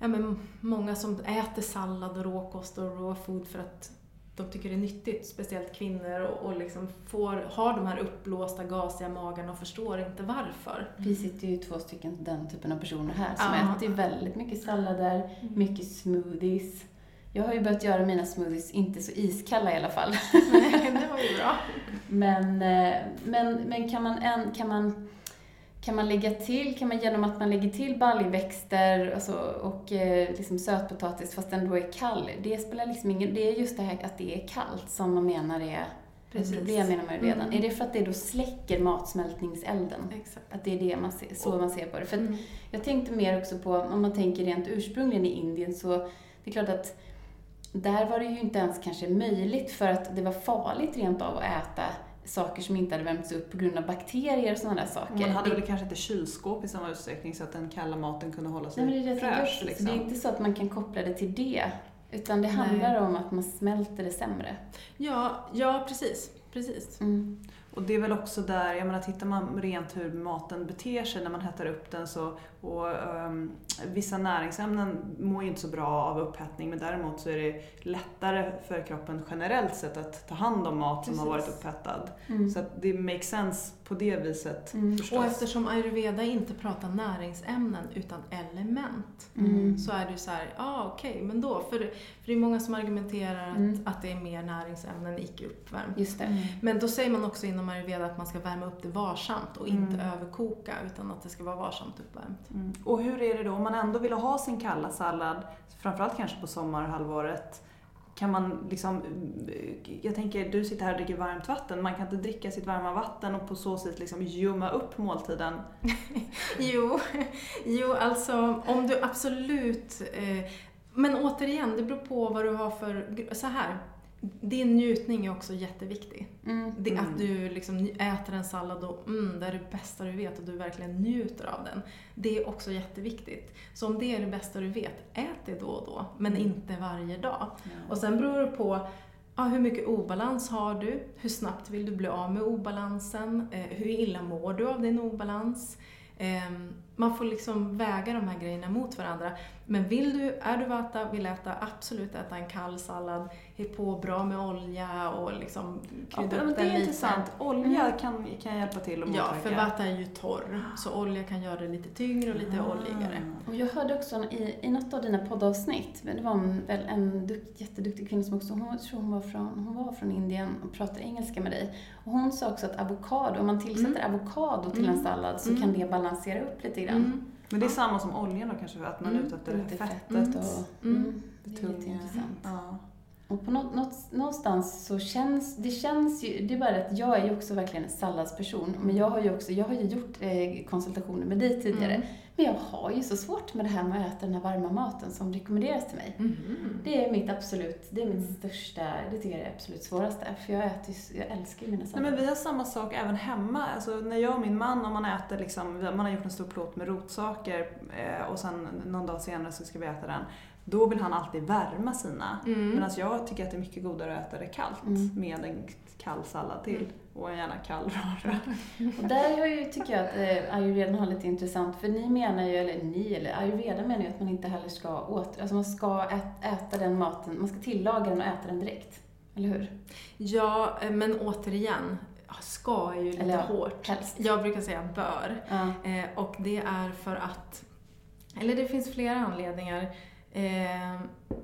Ja, men många som äter sallad och råkost och raw food för att de tycker det är nyttigt, speciellt kvinnor, och, och liksom får, har de här uppblåsta gasiga magarna och förstår inte varför. Vi sitter ju två stycken den typen av personer här som Aha. äter väldigt mycket sallader, mycket smoothies. Jag har ju börjat göra mina smoothies inte så iskalla i alla fall. Nej, det var ju bra. Men, men, men kan man... Kan man Kan man lägga till, kan man genom att man lägger till baljväxter alltså, och eh, liksom sötpotatis fast den då är kall. Det spelar liksom ingen, det är just det här att det är kallt som man menar är Precis. ett problem inom ayurvedan. Mm. Är det för att det då släcker matsmältningselden? Exakt. Att det är det man ser, så man ser på det. För mm. jag tänkte mer också på, om man tänker rent ursprungligen i Indien, så det är klart att där var det ju inte ens kanske möjligt, för att det var farligt rent av att äta saker som inte hade värmts upp på grund av bakterier och sådana där saker. Man hade väl det... kanske inte kylskåp i samma utsträckning så att den kalla maten kunde hålla sig Nej, det fräsch. Det. Liksom. Det är inte så att man kan koppla det till det, utan det Nej. handlar om att man smälter det sämre. Ja, ja precis. precis. Mm. Och det är väl också där, jag menar, tittar man rent hur maten beter sig när man hettar upp den, så, och um, vissa näringsämnen mår ju inte så bra av upphettning, men däremot så är det lättare för kroppen generellt sett att ta hand om mat som Precis. har varit upphettad. Mm. Så att det makes sense på det viset mm. Och eftersom ayurveda inte pratar näringsämnen utan element mm. så är det så här, ja ah, okej, okay, men då för, för det är många som argumenterar att, mm. att det är mer näringsämnen icke uppvärmt. Just det. Mm. Men då säger man också inom ayurveda att man ska värma upp det varsamt och inte mm. överkoka, utan att det ska vara varsamt uppvärmt. Mm. Och hur är det då om man ändå vill ha sin kalla sallad, framförallt kanske på sommarhalvåret? Kan man liksom, jag tänker du sitter här och dricker varmt vatten, man kan inte dricka sitt varma vatten och på så sätt liksom ljumma upp måltiden. jo, jo, alltså om du absolut, eh, men återigen det beror på vad du har för, så här. Din njutning är också jätteviktig. Mm. Det, att du liksom äter en sallad och mm, det är det bästa du vet och du verkligen njuter av den. Det är också jätteviktigt. Så om det är det bästa du vet, ät det då och då. Men inte varje dag. Mm. Och sen beror det på ja, hur mycket obalans har du. Hur snabbt vill du bli av med obalansen. Eh, hur illa mår du av din obalans. Man får liksom väga de här grejerna mot varandra. Men vill du, är du vata, vill äta, absolut äta en kall sallad. Är på bra med olja och liksom krydda ja, upp den lite. Det är intressant. Olja mm. kan, kan hjälpa till att motverka. Ja, för vata är ju torr. Så olja kan göra det lite tyngre och lite mm. oljigare. Och jag hörde också i, i något av dina poddavsnitt. Det var en, väl en dukt, jätteduktig kvinna som också, hon, tror hon, var från, hon var från Indien och pratade engelska med dig. Och hon sa också att avokado, om man tillsätter mm. avokado till mm. en sallad så mm. kan det balansera upp lite grann. Mm. Men det är samma som oljan då kanske, för att man är mm. ute efter det, det fettet. Mm. Och, mm. Det är lite intressant. Ja. Och på något, något, någonstans så känns det känns ju, det är bara att jag är ju också verkligen en salladsperson. Men jag har ju också, jag har ju gjort eh, konsultationer med dig tidigare. Mm. Men jag har ju så svårt med det här med att äta den här varma maten som rekommenderas till mig. Mm. Det är mitt absolut, det är mitt mm. största, det tycker jag är absolut svåraste. För jag äter, jag älskar mina sallader. Nej, men vi har samma sak även hemma. Alltså när jag och min man, om man äter liksom, man har gjort en stor plåt med rotsaker eh, och sen någon dag senare så ska vi äta den. Då vill han alltid värma sina. Mm. Medan jag tycker att det är mycket godare att äta det kallt. Mm. Med en kall sallad till. Mm. Och en gärna kall röra. Och där har ju, tycker jag att eh, ayurveda har lite intressant. För ni menar ju, eller ni, eller ayurveda menar ju att man inte heller ska åter... Alltså man ska ät, äta den maten, man ska tillaga den och äta den direkt. Eller hur? Ja, men återigen... Ska är ju lite eller, hårt. Helst. Jag brukar säga bör. Ja. Eh, och det är för att... Eller det finns flera anledningar... Eh,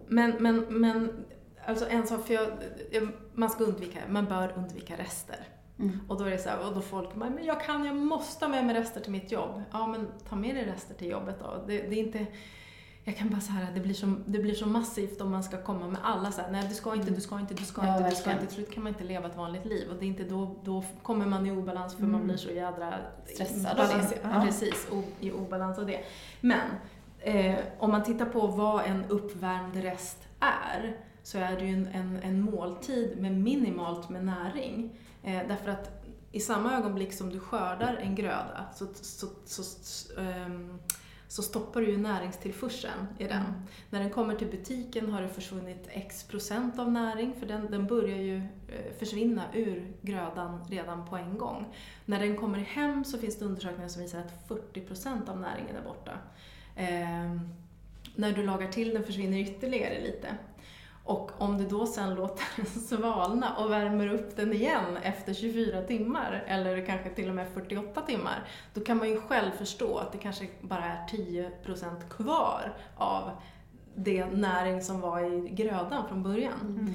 men, men, men alltså en sak, för jag, man ska undvika, man bör undvika rester. Mm. Och då är det så här, och då folk, men jag kan, jag måste ha med mig rester till mitt jobb. Ja, men ta med dig rester till jobbet då. Det, det är inte, jag kan bara så här, det blir så, det blir så massivt om man ska komma med alla så här, nej du ska inte, du ska inte, du ska ja, inte, du ska inte. Till slut kan man inte leva ett vanligt liv och det är inte då, då kommer man i obalans för mm. man blir så jädra stressad. Balans, ja. Precis, o, i obalans och det. Men... Eh, om man tittar på vad en uppvärmd rest är, så är det ju en, en, en måltid med minimalt med näring. Eh, därför att i samma ögonblick som du skördar en gröda så, så, så, så, um, så stoppar du ju näringstillförseln i den. Mm. När den kommer till butiken har det försvunnit x procent av näring, för den, den börjar ju försvinna ur grödan redan på en gång. När den kommer hem så finns det undersökningar som visar att fyrtio procent av näringen är borta. Eh, när du lagar till den försvinner ytterligare lite. Och om du då sen låter den svalna och värmer upp den igen efter tjugofyra timmar eller kanske till och med fyrtioåtta timmar, då kan man ju själv förstå att det kanske bara är tio procent kvar av det näring som var i grödan från början. Mm.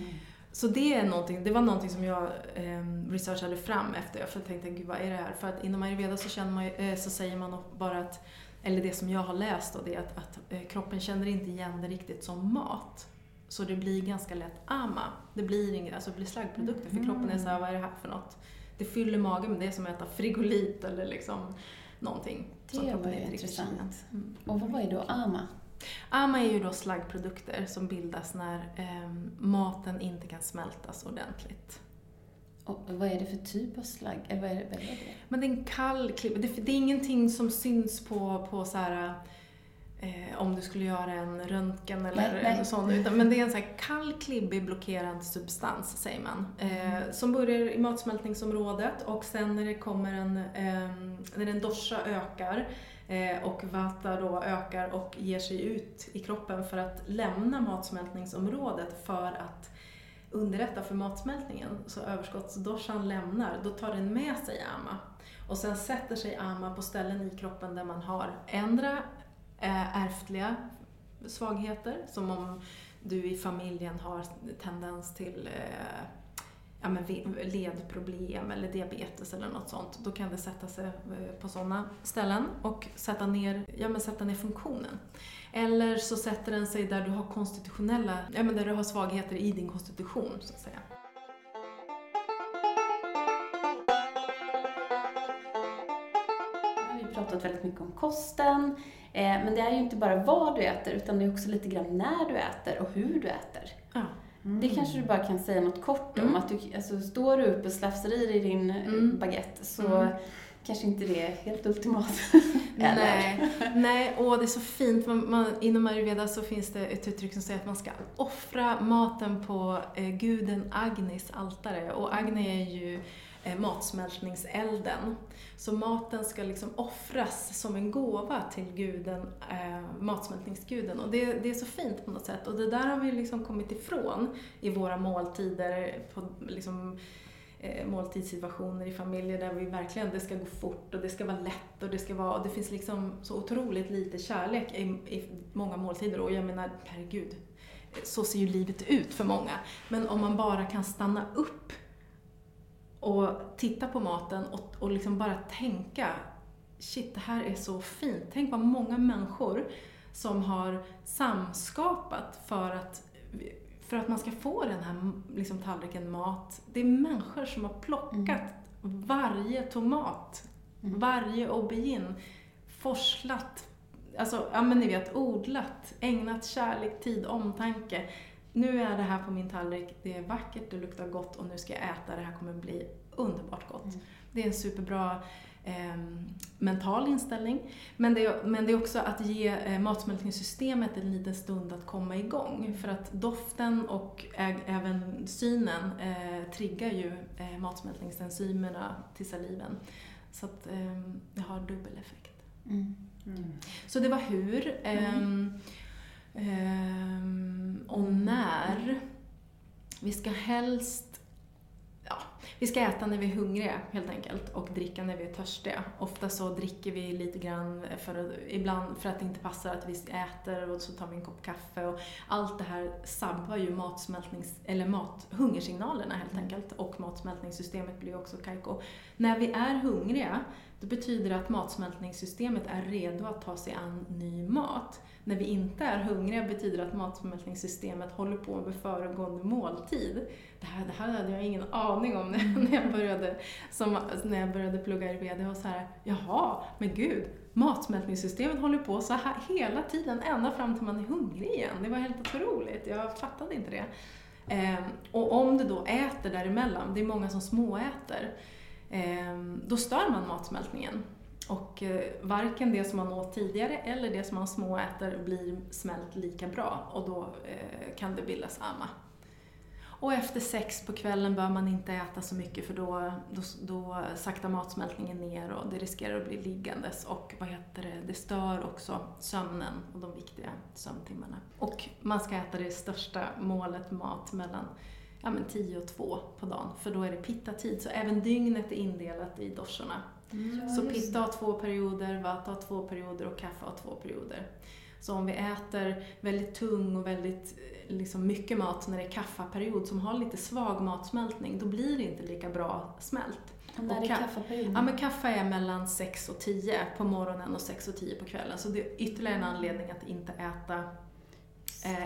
Så det, är någonting, det var någonting som jag eh, researchade fram efter. För jag tänkte, gud vad är det här? För att inom ayurveda så, känner man, eh, så säger man bara att, eller det som jag har läst då, det är att, att kroppen känner inte igen det riktigt som mat. Så det blir ganska lätt ama. Det blir inga, alltså det blir slaggprodukter. Mm. För kroppen är så här, vad är det här för något? Det fyller magen, men det är som att äta frigolit eller liksom någonting. Det som var intressant. Mm. Och vad är då ama? Ama är ju då slaggprodukter som bildas när eh, maten inte kan smältas ordentligt. Och vad är det för typ av slagg? Eller vad är det? Vad är det? Men det är en kall klipp. Det, det är ingenting som syns på, på så här, eh, om du skulle göra en röntgen eller, nej, eller nej. Sånt. Utan, men det är en så här kall, klibbig, blockerande substans, säger man. Eh, mm. Som börjar i matsmältningsområdet och sen när det kommer en, eh, när en dosha ökar eh, och vata då ökar och ger sig ut i kroppen för att lämna matsmältningsområdet för att underrätta för matsmältningen, så överskottsdoshan lämnar, då tar den med sig ama. Och sen sätter sig amma på ställen i kroppen där man har ändra eh, ärftliga svagheter. Som om du i familjen har tendens till eh, ja, men ledproblem eller diabetes eller något sånt. Då kan det sätta sig på sådana ställen och sätta ner, ja, men sätta ner funktionen. Eller så sätter den sig där du har konstitutionella, ja, men där du har svagheter i din konstitution så att säga. Pratat väldigt mycket om kosten, eh, men det är ju inte bara vad du äter utan det är också lite grann när du äter och hur du äter. Ja. Mm. Det kanske du bara kan säga något kort om, mm. att du, alltså, står du upp och slafsar i dig din mm. baguette så mm. kanske inte det är helt ultimat. Nej, nej, och det är så fint. Man, man, inom ayurveda så finns det ett uttryck som säger att man ska offra maten på eh, guden Agnis altare, och Agni är ju matsmältningselden. Så maten ska liksom offras som en gåva till guden, eh, matsmältningsguden. Och det, det är så fint på något sätt. Och det där har vi liksom kommit ifrån i våra måltider, på liksom, eh, måltidssituationer i familjer där vi verkligen, det ska gå fort och det ska vara lätt och det ska vara, och det finns liksom så otroligt lite kärlek i, i många måltider. Och jag menar, herregud, så ser ju livet ut för många. Men om man bara kan stanna upp och titta på maten och, och liksom bara tänka, shit, det här är så fint. Tänk vad många människor som har samskapat för att, för att man ska få den här liksom, tallriken mat. Det är människor som har plockat mm. varje tomat, mm. varje aubergine, forslat, alltså, ja, men ni vet, odlat, ägnat kärlek, tid, omtanke. Nu är det här på min tallrik, det är vackert, det luktar gott och nu ska jag äta, det här kommer bli underbart gott. Mm. Det är en superbra eh, mental inställning. Men det, är, men det är också att ge eh, matsmältningssystemet en liten stund att komma igång. För att doften och äg, även synen eh, triggar ju eh, matsmältningsenzymerna till saliven. Så att eh, det har dubbel effekt. Mm. Mm. Så det var hur... Eh, mm. Um, och när vi ska helst ja, vi ska äta när vi är hungriga helt enkelt och dricka när vi är törstiga. Ofta så dricker vi lite grann för, ibland för att det inte passar att vi äter, och så tar vi en kopp kaffe, och allt det här sabbar ju matsmältnings eller mat, hungersignalerna helt enkelt, och matsmältningssystemet blir också kajko. När vi är hungriga, det betyder att matsmältningssystemet är redo att ta sig an ny mat. När vi inte är hungriga betyder det att matsmältningssystemet håller på med föregående måltid. Det här, det här hade jag ingen aning om när jag började, som, när jag började plugga ayurveda. Och så här, jaha, men gud, matsmältningssystemet håller på så här hela tiden, ända fram till man är hungrig igen. Det var helt otroligt, jag fattade inte det. Eh, och om du då äter däremellan, det är många som småäter, eh, då stör man matsmältningen. Och varken det som man åt tidigare eller det som man småäter blir smält lika bra, och då kan det bildas amma. Och efter sex på kvällen bör man inte äta så mycket, för då, då, då saktar matsmältningen ner och det riskerar att bli liggandes, och vad heter det, det stör också sömnen och de viktiga sömntimmarna. Och man ska äta det största målet mat mellan ja, men tio och två på dagen, för då är det pitta-tid, så även dygnet är indelat i doshorna. Ja, så pitta har två perioder, vata har två perioder och kapha har två perioder. Så om vi äter väldigt tung och väldigt liksom, mycket mat när det är kaffaperiod som har lite svag matsmältning, då blir det inte lika bra smält. Och när och är ka- kaffaperiod? Ja, men kapha är mellan sex och tio på morgonen och sex och tio på kvällen. Så det är ytterligare en anledning att inte äta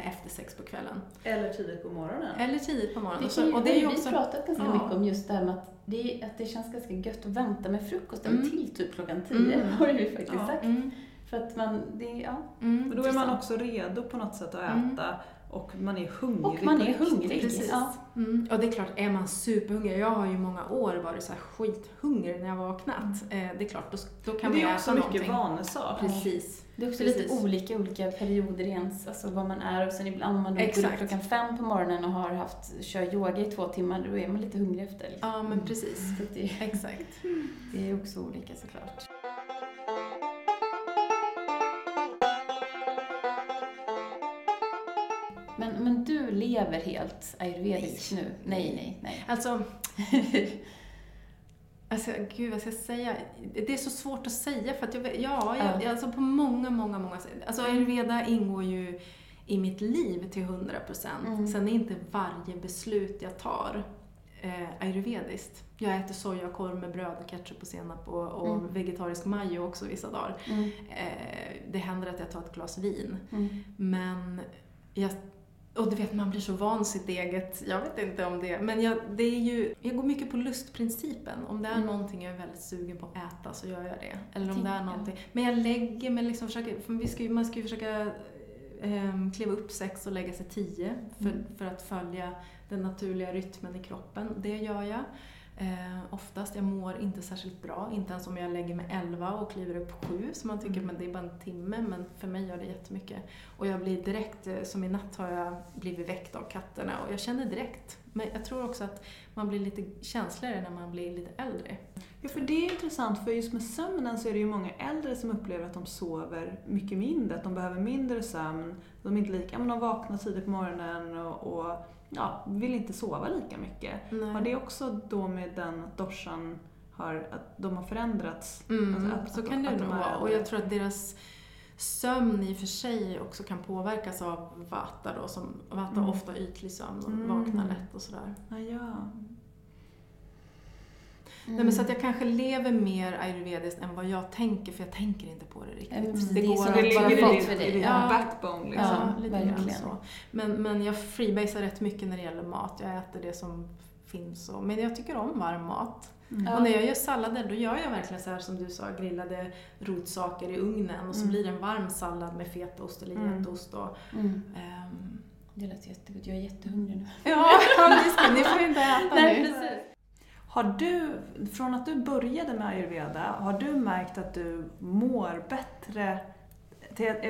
efter sex på kvällen. Eller tidigt på morgonen. Eller tidigt på morgonen. Det kan ju, och det är ju också, vi har pratat ganska ja. mycket om just det här med att det, att det känns ganska gött att vänta med frukosten mm. till typ klockan tio. Mm. Har vi faktiskt ja. sagt. Mm. För att man, det ja. Mm. Och då är man också redo på något sätt att äta. Mm. Och man är hungrig. Och man är hungrig, precis. Ja. Mm. Och det är klart, är man superhungrig. Jag har ju många år varit så här skithungrig när jag vaknat. Mm. Det är klart, då, då kan man äta någonting. Det är också mycket vanesak. Precis. Det är också precis. Lite olika, olika perioder ens, alltså vad man är. Och sen ibland om man går upp klockan fem på morgonen och har haft, kör yoga i två timmar, då är man lite hungrig efter. Liksom. Ja, men precis. Mm. Det är, exakt. Det är också olika såklart. Men, men du lever helt ayurvediskt nu? Nej, nej, nej. Alltså, alltså, gud vad ska jag säga? Det är så svårt att säga för att jag, ja, jag, uh. alltså på många, många, många sätt. Alltså ayurveda ingår ju i mitt liv till hundra procent. Mm. Sen är inte varje beslut jag tar eh, ayurvediskt. Jag äter sojakorv med bröd och ketchup och senap och, och mm. vegetarisk majo också vissa dagar. Mm. Eh, det händer att jag tar ett glas vin. Mm. Men jag... Och du vet, man blir så van sitt eget, jag vet inte om det, men jag, det är ju, jag går mycket på lustprincipen. Om det är mm. någonting jag är väldigt sugen på att äta så gör jag det. Eller om Tänker. det är någonting, men jag lägger mig liksom, försöker, för vi ska, man ska ju försöka eh, kliva upp sex och lägga sig tio för, mm. för att följa den naturliga rytmen i kroppen. Det gör jag. Eh, oftast, jag mår inte särskilt bra, inte ens om jag lägger mig elva och kliver upp sju så man tycker mm. att det är bara en timme, men för mig gör det jättemycket. Och jag blir direkt, som i natt har jag blivit väckt av katterna och jag känner direkt, men jag tror också att man blir lite känsligare när man blir lite äldre. Ja, för det är intressant, för just med sömnen så är det ju många äldre som upplever att de sover mycket mindre, att de behöver mindre sömn, de är inte lika, men de vaknar tidigt på morgonen och, och ja, vill inte sova lika mycket. Nej. Har det också då med den att dorsan har, att de har förändrats? Mm, alltså att, så att, kan att, det nog vara. Och jag tror att deras sömn i och för sig också kan påverkas av vata då, som vata mm. ofta ytlig sömn och mm. vaknar lätt och sådär. Ja, ja. Mm. Nej, men så att jag kanske lever mer ayurvediskt än vad jag tänker, för jag tänker inte på det riktigt. Mm, det, det går att ligger i ditt, ditt ja. backbone liksom. Ja, lite grann så. Men, men jag freebasar rätt mycket när det gäller mat. Jag äter det som finns. Och, men jag tycker om varm mat. Mm. Och när jag gör sallader då gör jag verkligen så här som du sa, grillade rotsaker i ugnen. Och så mm. blir det en varm sallad med fetaost eller getost. Mm. Mm. Um, det lät jättegott. Jag är jättehungrig nu. Ja, ni får inte äta Nej, nu. Precis. Har du, från att du började med ayurveda, har du märkt att du mår bättre?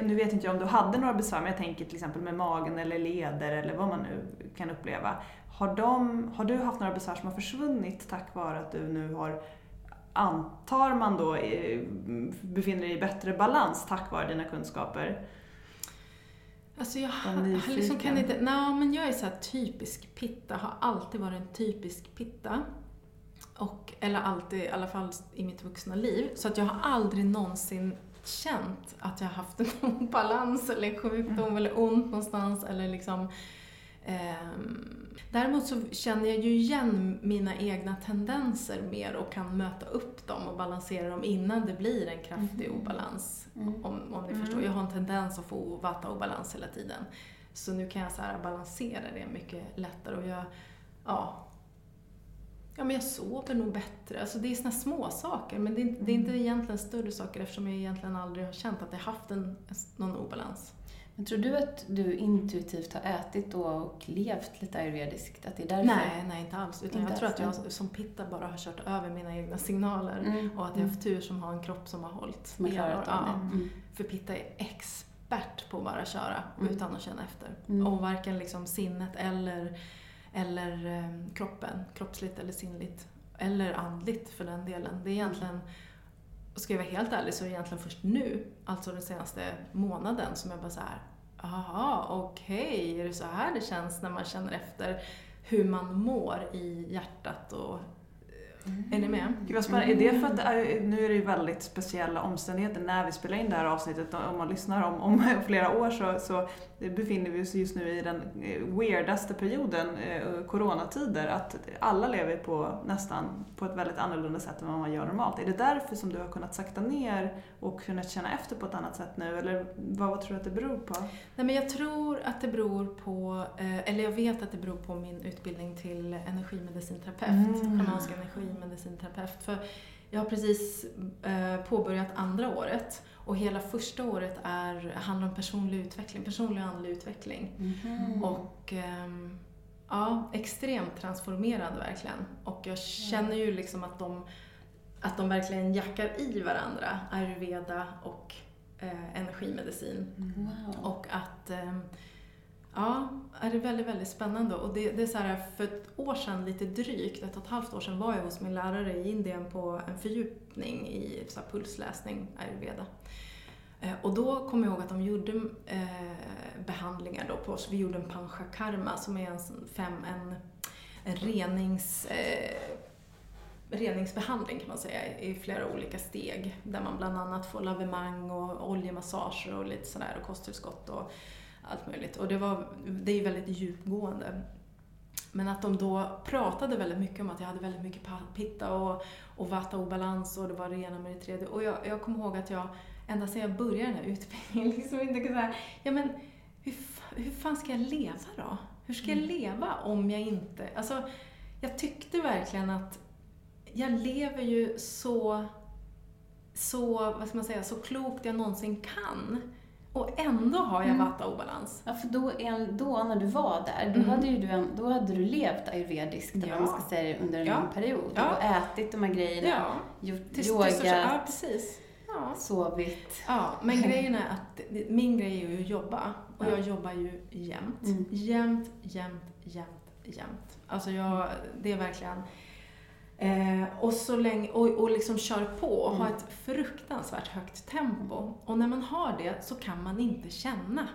Nu vet inte jag om du hade några besvär, men jag tänker till exempel med magen eller leder eller vad man nu kan uppleva. Har, de, har du haft några besvär som har försvunnit tack vare att du nu har, antar man då, befinner dig i bättre balans tack vare dina kunskaper? Alltså jag har liksom kan inte, nej men jag är så här typisk pitta, har alltid varit en typisk pitta. Och, eller alltid, i alla fall i mitt vuxna liv. Så att jag har aldrig någonsin känt att jag har haft någon balans eller sjukdom mm. eller ont någonstans. Eller liksom, eh, däremot så känner jag ju igen mina egna tendenser mer och kan möta upp dem och balansera dem innan det blir en kraftig mm. obalans. Mm. Om, om ni mm. förstår, jag har en tendens att få vata-obalans hela tiden. Så nu kan jag så här balansera det mycket lättare och jag... Ja, Ja, men jag sover nog bättre. Alltså det är såna små saker, men det är, inte, det är inte egentligen större saker eftersom jag egentligen aldrig har känt att jag haft en, någon obalans. Men tror du att du intuitivt har ätit och levt lite ayurvediskt? Att det är därför? Nej, nej inte alls. Utan inte jag tror att jag som pitta bara har kört över mina egna signaler mm. och att jag har haft tur som har en kropp som har hållit. Som har klarat av det. Ja. Mm. För pitta är expert på att bara köra mm. utan att känna efter. Mm. Och varken liksom sinnet eller... eller eh, kroppen, kroppsligt eller sinnligt eller andligt för den delen. Det är egentligen, ska jag vara helt ärlig, så är det egentligen först nu, alltså den senaste månaden, som jag bara så här, aha, okej, okay, är det så här det känns när man känner efter hur man mår i hjärtat och Mm. Är ni med? Gud vad spännande. Mm. Är det för att, nu är det ju väldigt speciella omständigheter när vi spelar in det här avsnittet. Om man lyssnar om, om flera år så, så befinner vi oss just nu i den weirdaste perioden, coronatider. Att alla lever på nästan på ett väldigt annorlunda sätt än vad man gör normalt. Är det därför som du har kunnat sakta ner och kunnat känna efter på ett annat sätt nu? Eller vad, vad tror du att det beror på? Nej, men jag tror att det beror på, eller jag vet att det beror på min utbildning till energimedicinterapeut. Mm. Kanadisk energi. Medicinterapeut, för jag har precis eh, påbörjat andra året och hela första året är, handlar om personlig utveckling, personlig och andlig utveckling mm-hmm. och eh, ja, extremt transformerande verkligen, och jag känner ju liksom att de, att de verkligen jackar i varandra, ayurveda och eh, energimedicin wow. och att eh, ja, det är väldigt, väldigt spännande. Och det, det är så här, för ett år sedan, lite drygt, ett och ett halvt år sedan, var jag hos min lärare i Indien på en fördjupning i så här, pulsläsning, ayurveda. Eh, och då kom jag ihåg att de gjorde eh, behandlingar då på oss. Vi gjorde en panchakarma som är en, fem, en, en renings... Eh, reningsbehandling kan man säga i flera olika steg, där man bland annat får lavemang och oljemassager och lite sådär och kosttillskott och allt möjligt. Och det var, det är väldigt djupgående. Men att de då pratade väldigt mycket om att jag hade väldigt mycket pitta och, och vata-obalans och det var det ena med det tredje. Och jag, jag kommer ihåg att jag ända sedan jag började den här utbildningen liksom inte kunde säga, ja men hur, hur fan ska jag leva då? Hur ska jag leva om jag inte, alltså jag tyckte verkligen att jag lever ju så, så, vad ska man säga, så klokt jag någonsin kan. Och ändå har jag vata-obalans. Ja, för då, då när du var där, då, mm. hade, ju du, då hade du levt ayurvediskt, ja. man ska säga, under en ja. lång period. Ja. Och ätit de här grejerna, ja. gjort till, yoga, till ja, precis. Ja. sovit. Ja, men grejen är att min grej är ju att jobba. Och ja. jag jobbar ju jämt. Mm. Jämt, jämt, jämt, jämt. Alltså jag, det är verkligen... Eh, och, så länge, och, och liksom kör på och mm. har ett fruktansvärt högt tempo. Och när man har det så kan man inte känna.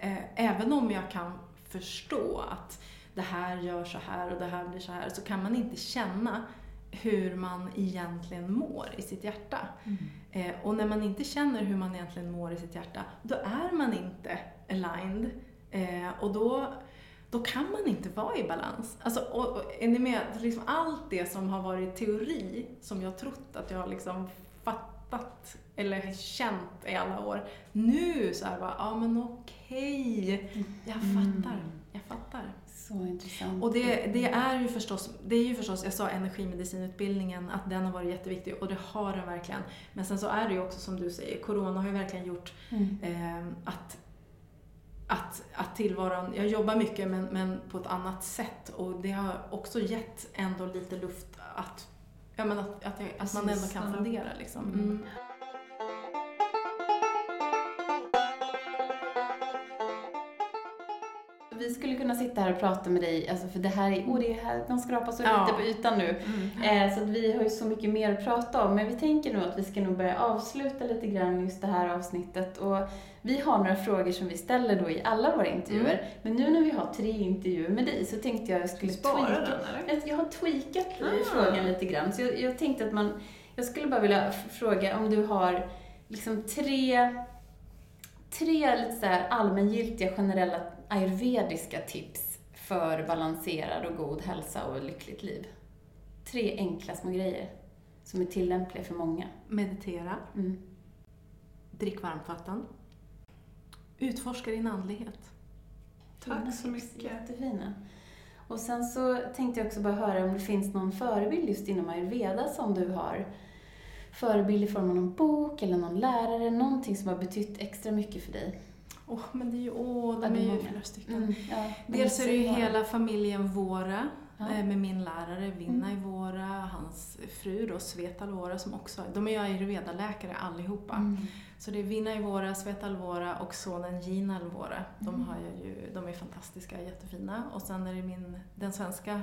Eh, även om jag kan förstå att det här gör så här och det här blir så här, så kan man inte känna hur man egentligen mår i sitt hjärta. Mm. Eh, och när man inte känner hur man egentligen mår i sitt hjärta, då är man inte aligned. Eh, och då... Då kan man inte vara i balans. Alltså, och, och, är ni med? Liksom allt det som har varit teori, som jag trott att jag har liksom fattat eller känt i alla år. Nu så här bara, ja men okej, jag fattar, mm. jag fattar. Så intressant. Och det, det är ju förstås, det är ju förstås, jag sa energimedicinutbildningen, att den har varit jätteviktig och det har den verkligen. Men sen så är det ju också som du säger, corona har ju verkligen gjort mm. eh, att Att, att tillvaron, jag jobbar mycket men, men på ett annat sätt, och det har också gett ändå lite luft att, jag menar, att, att, jag, att man ändå kan fundera liksom. Mm. Vi skulle kunna sitta här och prata med dig, alltså för det här är, oh, det är här, de skrapar så ja. lite på ytan nu. Mm. Eh, så att vi har ju så mycket mer att prata om. Men vi tänker nog att vi ska nog börja avsluta lite grann just det här avsnittet. Och vi har några frågor som vi ställer då i alla våra intervjuer. Mm. Men nu när vi har tre intervjuer med dig så tänkte jag att jag skulle tweaka. Jag har tweakat mm. frågan lite grann. Så jag, jag tänkte att man, jag skulle bara vilja fråga om du har liksom tre, tre lite så här allmängiltiga generella ayurvediska tips för balanserad och god hälsa och lyckligt liv. Tre enkla små grejer som är tillämpliga för många. Meditera. Mm. Drick varmt vatten. Utforska din andlighet. Tack Tuna så mycket. Jättefina. Och sen så tänkte jag också bara höra om det finns någon förebild just inom ayurveda som du har. Förebild i form av någon bok eller någon lärare. Någonting som har betytt extra mycket för dig. Åh, oh, men det är ju, åh, oh, de är ju flera stycken. Mm, ja. Dels är det ju hela familjen Våra, ja. med min lärare Vinna mm. Våra, hans fru då, Sveta Alvåra, som också, de är ju ayurvedaläkare allihopa. Mm. Så det är Vinna Våra, Sveta Alvåra och sonen Gina Alvåra. De, mm. har ju, de är fantastiska, jättefina. Och sen är det min, den svenska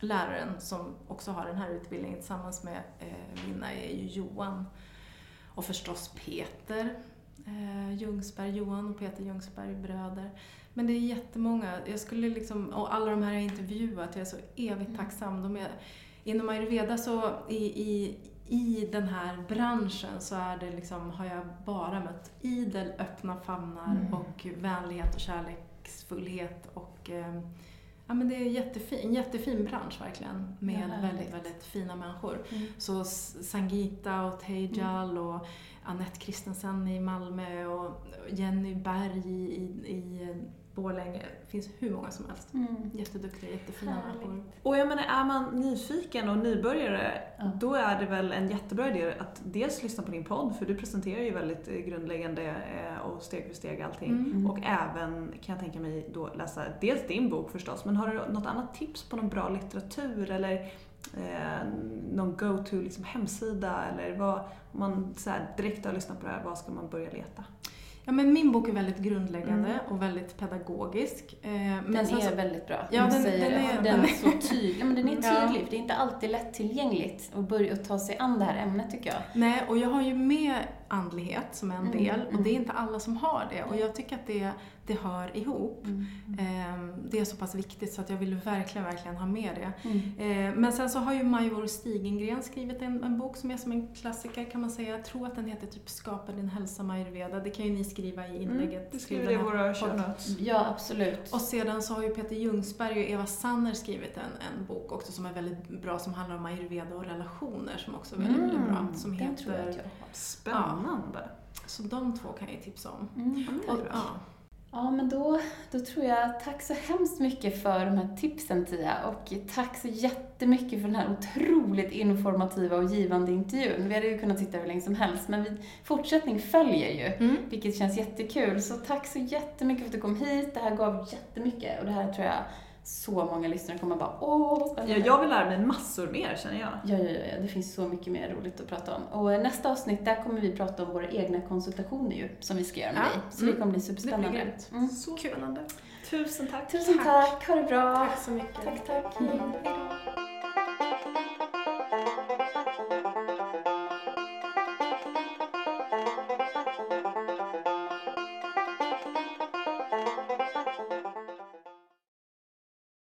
läraren som också har den här utbildningen tillsammans med eh, Vinna är ju Johan. Och förstås Peter. Eh, Ljungsberg, Johan och Peter Ljungsberg, bröder. Men det är jättemånga. Jag skulle liksom, och alla de här jag intervjuat, jag är så evigt tacksam. De är, inom Ayurveda så i, i, i den här branschen så är det liksom, har jag bara mött idel öppna famnar mm. och vänlighet och kärleksfullhet och eh, ja, men det är en jättefin, jättefin bransch verkligen, med ja, väldigt, väldigt fina människor. Mm. Så Sangeeta och Tejal mm. och Annette Kristensen i Malmö och Jenny Berg i, i Borlänge. Det finns hur många som helst. Mm. Jätteduktiga, jättefina människor. Och jag menar, är man nyfiken och nybörjare, ja. då är det väl en jättebra idé att dels lyssna på din podd, för du presenterar ju väldigt grundläggande och steg för steg allting. Mm. Och även, kan jag tänka mig, då läsa dels din bok förstås, men har du något annat tips på någon bra litteratur eller Eh, någon go-to liksom hemsida, eller vad man så här direkt har lyssnat på det här, vad ska man börja leta? Ja, men min bok är väldigt grundläggande mm. och väldigt pedagogisk. Eh, den men är alltså, väldigt bra. Ja, den, säger, den, är, den är så tydlig. Ja, men den är tydlig. Ja. Det är inte alltid lättillgängligt att börja ta sig an det här ämnet, tycker jag. Nej, och jag har ju med andlighet som en mm. del. Och det är inte alla som har det. Och jag tycker att det, det hör ihop. Mm. Eh, det är så pass viktigt så att jag vill verkligen, verkligen ha med det. Mm. Eh, men sen så har ju Majvor Stigengren skrivit en, en bok som är som en klassiker, kan man säga. Jag tror att den heter typ Skapa din hälsa med Ayurveda. Det kan ju ni skriva i inlägget. Mm, det skriver det i våra kärnöts. Ja, absolut. Och sedan så har ju Peter Ljungsberg och Eva Sanner skrivit en, en bok också som är väldigt bra, som handlar om ayurveda och relationer, som också är väldigt, mm, väldigt bra. Som heter, tror jag att jag har. Spännande. Ja, så de två kan jag ju tipsa om. Mm, och, ja. Ja, men då, då tror jag, tack så hemskt mycket för de här tipsen, Tia. Och tack så jättemycket för den här otroligt informativa och givande intervjun. Vi hade ju kunnat sitta hur länge som helst, men vi, fortsättning följer ju, mm. vilket känns jättekul. Så tack så jättemycket för att du kom hit. Det här gav jättemycket, och det här tror jag så många lyssnare kommer bara, åh! Ja, jag vill lära mig massor mer, känner jag. Ja, ja, ja, det finns så mycket mer roligt att prata om. Och nästa avsnitt, där kommer vi prata om våra egna konsultationer ju, som vi ska göra med ja. dig. Så mm. det kommer bli superspännande. Det mm. Så kul. Tusen tack. Tusen tack. tack. Ha det bra. Tack så mycket. Tack, tack. Mm.